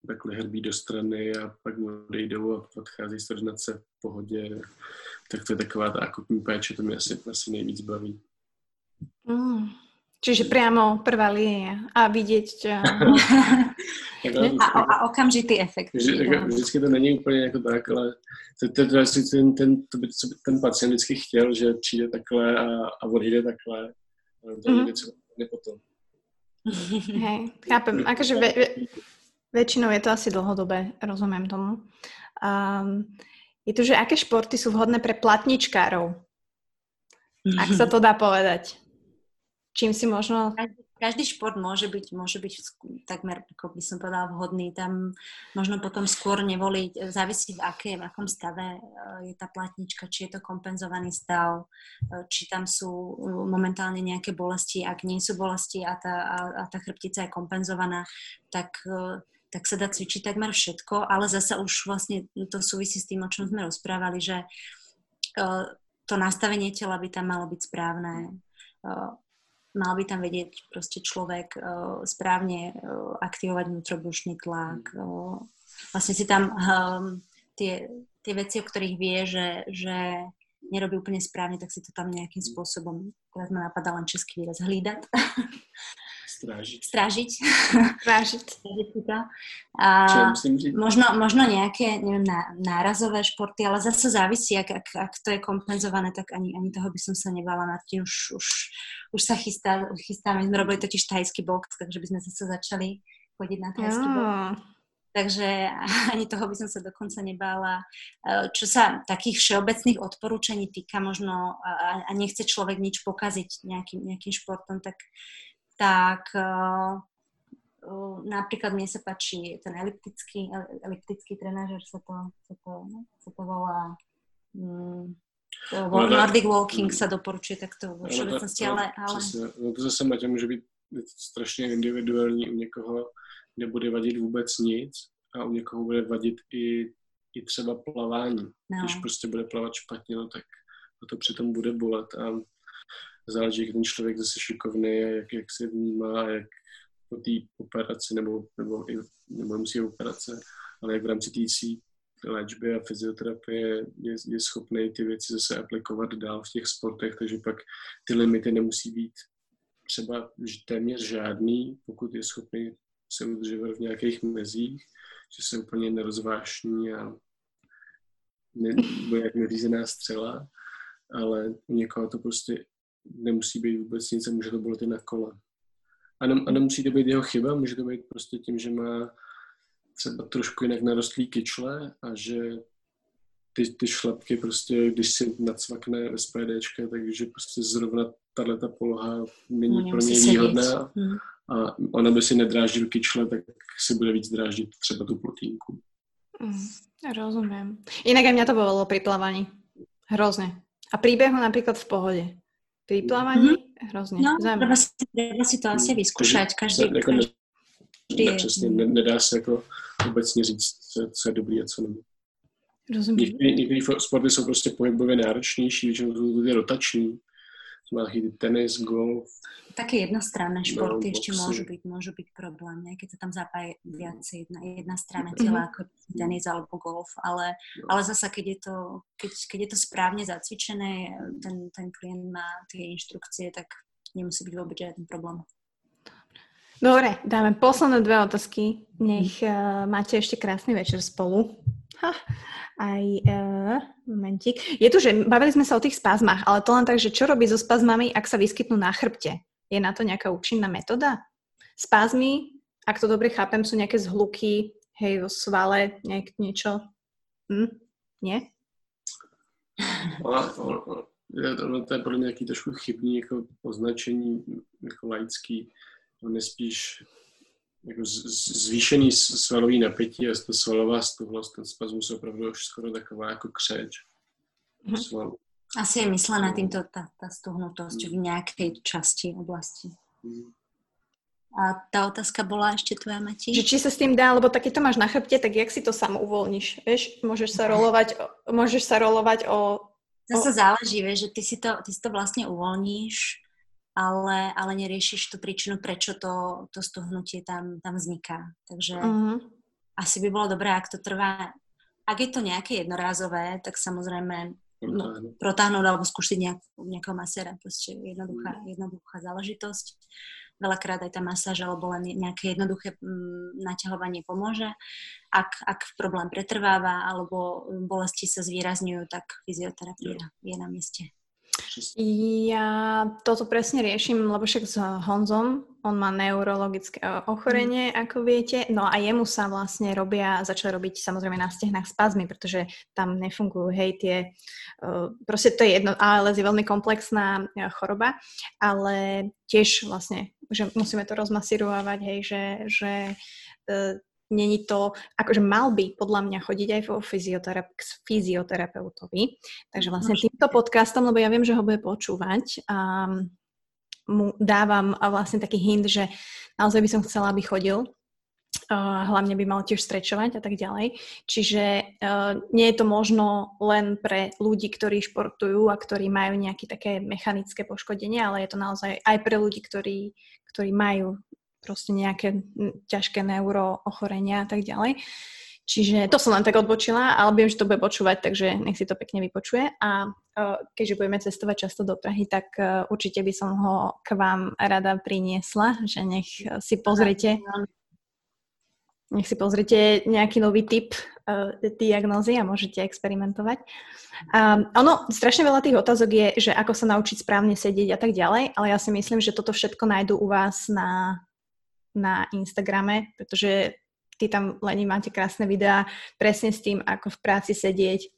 takhle hrbí do strany a pak odejdou a odchází se doznat se v pohodě. Tak to je taková ta akutní péče, to mě asi, asi nejvíc baví. Mm. Čiže priamo prvá línia a vidieť... a, a okamžitý efekt. Vždycky to není úplně jako tak, ale to, to, to, ten, ten, to by, co by ten pacient vždycky chtěl, že přijde takhle a, a odjde takhle. To je něco potom. Hej, chápem. Akože ve, ve, väčšinou je to asi dlhodobé, rozumiem tomu. Um, je to, že aké športy sú vhodné pre platničkárov? Ak sa to dá povedať. Čím si možno... Každý šport môže byť, môže byť takmer, ako by som povedala, vhodný. Tam možno potom skôr nevoliť, závisí v, aké, v akom stave je tá platnička, či je to kompenzovaný stav, či tam sú momentálne nejaké bolesti. Ak nie sú bolesti a tá, a, a tá chrbtica je kompenzovaná, tak... tak sa dá cvičiť takmer všetko, ale zasa už vlastne to súvisí s tým, o čom sme rozprávali, že to nastavenie tela by tam malo byť správne. Mal by tam vedieť proste človek správne aktivovať vnútrobrušný tlak. Vlastne si tam tie, tie veci, o ktorých vie, že, že nerobí úplne správne, tak si to tam nejakým spôsobom, teraz ma napadá len český výraz, hlídať. Strážiť. Strážiť. Strážiť. Strážiť si to. A možno, možno nejaké, neviem, nárazové športy, ale zase závisí, ak, ak, ak to je kompenzované, tak ani, ani toho by som sa nebala. Martin, už, už, už sa chystá, chystáme. My sme robili totiž thajský box, takže by sme zase začali chodiť na thajský box. Takže ani toho by som sa dokonca nebála. Čo sa takých všeobecných odporúčaní týka možno a, a nechce človek nič pokaziť nejakým, nejakým športom, tak tak uh, uh, napríklad mne sa páči ten eliptický, eliptický trenážer, sa to, sa to, sa to volá um, to walk, no, Nordic Walking no, sa doporučuje takto vo všeobecnosti, no, ale... ale... No to zase Maťa môže byť strašne individuální, u někoho nebude vadit vůbec nic a u někoho bude vadit i, i třeba plavání. No. Když prostě bude plavat špatně, no tak to přitom bude bolet a záleží, jak ten člověk zase šikovný a jak, jak se vnímá, jak po té operaci, nebo, nebo, i, nebo musí operace, ale jak v rámci té léčby a fyzioterapie je, je schopný ty věci zase aplikovat dál v těch sportech, takže pak ty limity nemusí být třeba téměř žádný, pokud je schopný se udržovat v nějakých mezích, že se úplně nerozvášní a ne, bude jak neřízená střela, ale u někoho to prostě nemusí být vůbec nic a může to bolet i na kole. A, ne, a nemusí to být jeho chyba, může to být prostě tím, že má třeba trošku jinak narostlý kyčle a že ty, ty šlapky prostě, když si nacvakne SPDčka, takže prostě zrovna tato poloha není no, pro něj výhodná hmm. a ona by si nedráždil kyčle, tak si bude víc dráždit třeba tu plotínku. Mm, rozumím. Jinak aj mňa to bolo pri plávaní. Hrozně. A príbehu například v pohodě. pri plávaní? Mm-hmm. Hrozně. No, treba si, treba si to asi vyzkoušet. Každý, každý, každý, každý je. Přesně, nedá se jako obecně říct, co je dobrý a co není. Rozumím. Některé sporty jsou prostě pohybově náročnější, většinou jsou ty rotační. Máchy, tenis, golf. Také jednostranné športy no, ešte môžu byť, môžu byť problém, ne? Keď sa tam zapája viac jedna, jedna strana tela, ako tenis alebo golf, ale, ale zasa, keď je to, keď, keď je to správne zacvičené, ten, ten klient má tie inštrukcie, tak nemusí byť vôbec žiadny problém. Dobre, dáme posledné dve otázky. Nech uh, máte ešte krásny večer spolu. Ha, aj, uh, momentík. Je tu, že bavili sme sa o tých spazmách, ale to len tak, že čo robí so spazmami, ak sa vyskytnú na chrbte? Je na to nejaká účinná metóda? Spazmy, ak to dobre chápem, sú nejaké zhluky, hej, vo svale, nejak niečo? Hm? Nie? To je podľa mňa nejaký trošku chybný jako označení, jako laický. On je spíš jako zvýšený svalový napětí a ta svalová stuhlost, ten spazmus opravdu už skoro taková jako křeč. Sval. Asi je myslená týmto tá, tá stuhnutosť v nejakej časti oblasti. A tá otázka bola ešte tvoja, Mati? Že či sa s tým dá, lebo tak keď to máš na chrbte, tak jak si to sám uvoľníš? Vieš, môžeš sa rolovať, môžeš sa rolovať o... Zase o... záleží, vieš, že ty si to, ty si to vlastne uvoľníš, ale, ale neriešiš tú príčinu, prečo to, to stuhnutie tam, tam vzniká. Takže uh-huh. asi by bolo dobré, ak to trvá... Ak je to nejaké jednorázové, tak samozrejme... No, protáhnuť alebo skúšiť nejak, nejakého maséra. Proste jednoduchá, jednoduchá záležitosť. Veľakrát aj tá masáž alebo len nejaké jednoduché m, naťahovanie pomôže. Ak, ak problém pretrváva alebo bolesti sa zvýrazňujú, tak fyzioterapia yeah. je na mieste. Ja toto presne riešim, lebo však s Honzom, on má neurologické ochorenie, ako viete, no a jemu sa vlastne robia, začal robiť samozrejme na stehnách spazmy, pretože tam nefungujú, hej, tie, proste to je jedno, á el es je veľmi komplexná choroba, ale tiež vlastne, že musíme to rozmasírovať, hej, že, že není to, akože mal by podľa mňa chodiť aj vo fyzioterape- k fyzioterapeutovi. Takže vlastne týmto podcastom, lebo ja viem, že ho bude počúvať, a mu dávam vlastne taký hint, že naozaj by som chcela, aby chodil. Hlavne by mal tiež strečovať a tak ďalej. Čiže nie je to možno len pre ľudí, ktorí športujú a ktorí majú nejaké také mechanické poškodenie, ale je to naozaj aj pre ľudí, ktorí, ktorí majú proste nejaké ťažké neuro ochorenia a tak ďalej. Čiže to som len tak odbočila, ale viem, že to bude počúvať, takže nech si to pekne vypočuje. A keďže budeme cestovať často do Prahy, tak určite by som ho k vám rada priniesla, že nech si pozrite, nech si pozrite nejaký nový typ diagnózy a môžete experimentovať. Um, ono, strašne veľa tých otázok je, že ako sa naučiť správne sedieť a tak ďalej, ale ja si myslím, že toto všetko nájdú u vás na... na Instagrame, pretože ty tam, Leni, máte krásne videá presne s tým, ako v práci sedieť,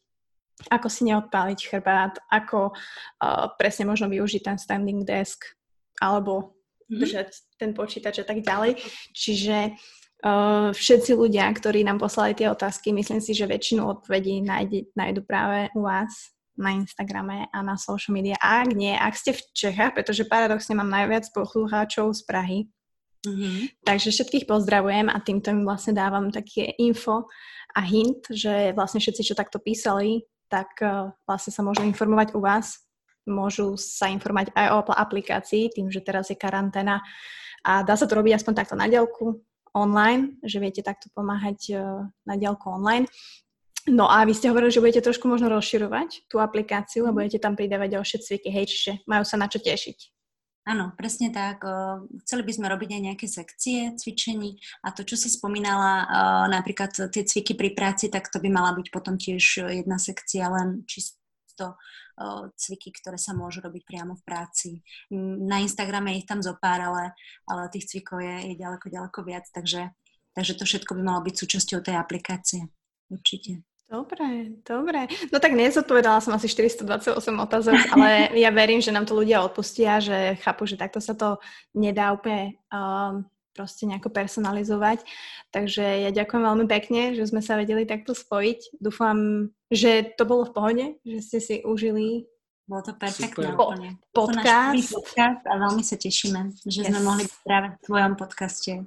ako si neodpáliť chrbát, ako uh, presne možno využiť ten standing desk alebo držať mm-hmm. ten počítač a tak ďalej. Čiže uh, všetci ľudia, ktorí nám poslali tie otázky, myslím si, že väčšinu odpovedí nájde, nájdu práve u vás na Instagrame a na social media. A ak nie, ak ste v Čechách, pretože paradoxne mám najviac poslucháčov z Prahy, Mm-hmm. takže všetkých pozdravujem a týmto im vlastne dávam také info a hint, že vlastne všetci, čo takto písali, tak vlastne sa môžu informovať u vás, môžu sa informovať aj o aplikácii, tým, že teraz je karanténa a dá sa to robiť aspoň takto na diaľku online, že viete takto pomáhať na diaľku online. No a vy ste hovorili, že budete trošku možno rozširovať tú aplikáciu a budete tam pridávať ďalšie cviky, hej, čiže majú sa na čo tešiť. Áno, presne tak. Chceli by sme robiť aj nejaké sekcie cvičení a to, čo si spomínala, napríklad tie cviky pri práci, tak to by mala byť potom tiež jedna sekcia, len čisto cviky, ktoré sa môžu robiť priamo v práci. Na Instagrame ich tam zopár, ale, ale tých cvikov je, je ďaleko, ďaleko viac, takže, takže to všetko by malo byť súčasťou tej aplikácie. Určite. Dobre, dobre. No tak nezodpovedala som asi štyristo dvadsaťosem otázok, ale ja verím, že nám to ľudia odpustia, že chápu, že takto sa to nedá úplne um, proste nejako personalizovať. Takže ja ďakujem veľmi pekne, že sme sa vedeli takto spojiť. Dúfam, že to bolo v pohode, že ste si užili Bolo to perfektné úplne. Po, podcast. podcast. A veľmi sa tešíme, že yes. sme mohli byť práve v tvojom podcaste.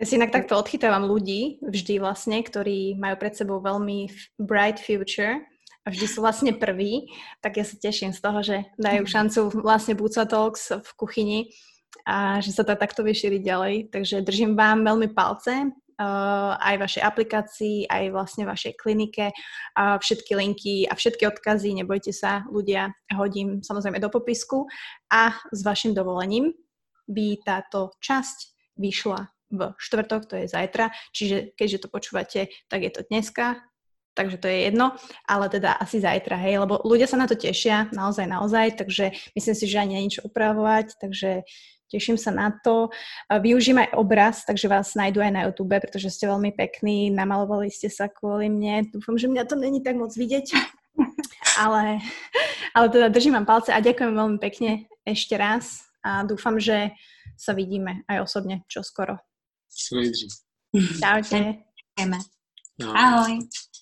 Ja si inak takto odchytávam ľudí vždy vlastne, ktorí majú pred sebou veľmi bright future a vždy sú vlastne prví, tak ja sa teším z toho, že dajú šancu vlastne Buca Talks v kuchyni a že sa to takto vyšíri ďalej. Takže držím vám veľmi palce. Uh, aj vašej aplikácii, aj vlastne vašej klinike, uh, všetky linky a všetky odkazy, nebojte sa, ľudia, hodím samozrejme do popisku a s vašim dovolením by táto časť vyšla v štvrtok, to je zajtra, čiže keďže to počúvate, tak je to dneska, takže to je jedno, ale teda asi zajtra, hej, lebo ľudia sa na to tešia, naozaj, naozaj, takže myslím si, že ani nie niečo upravovať, takže teším sa na to. Využijem aj obraz, takže vás nájdu aj na YouTube, pretože ste veľmi pekní, namalovali ste sa kvôli mne. Dúfam, že mňa to není tak moc vidieť, ale, ale teda držím vám palce a ďakujem veľmi pekne ešte raz a dúfam, že sa vidíme aj osobne čoskoro. Čaute. Ďakujeme. Ahoj.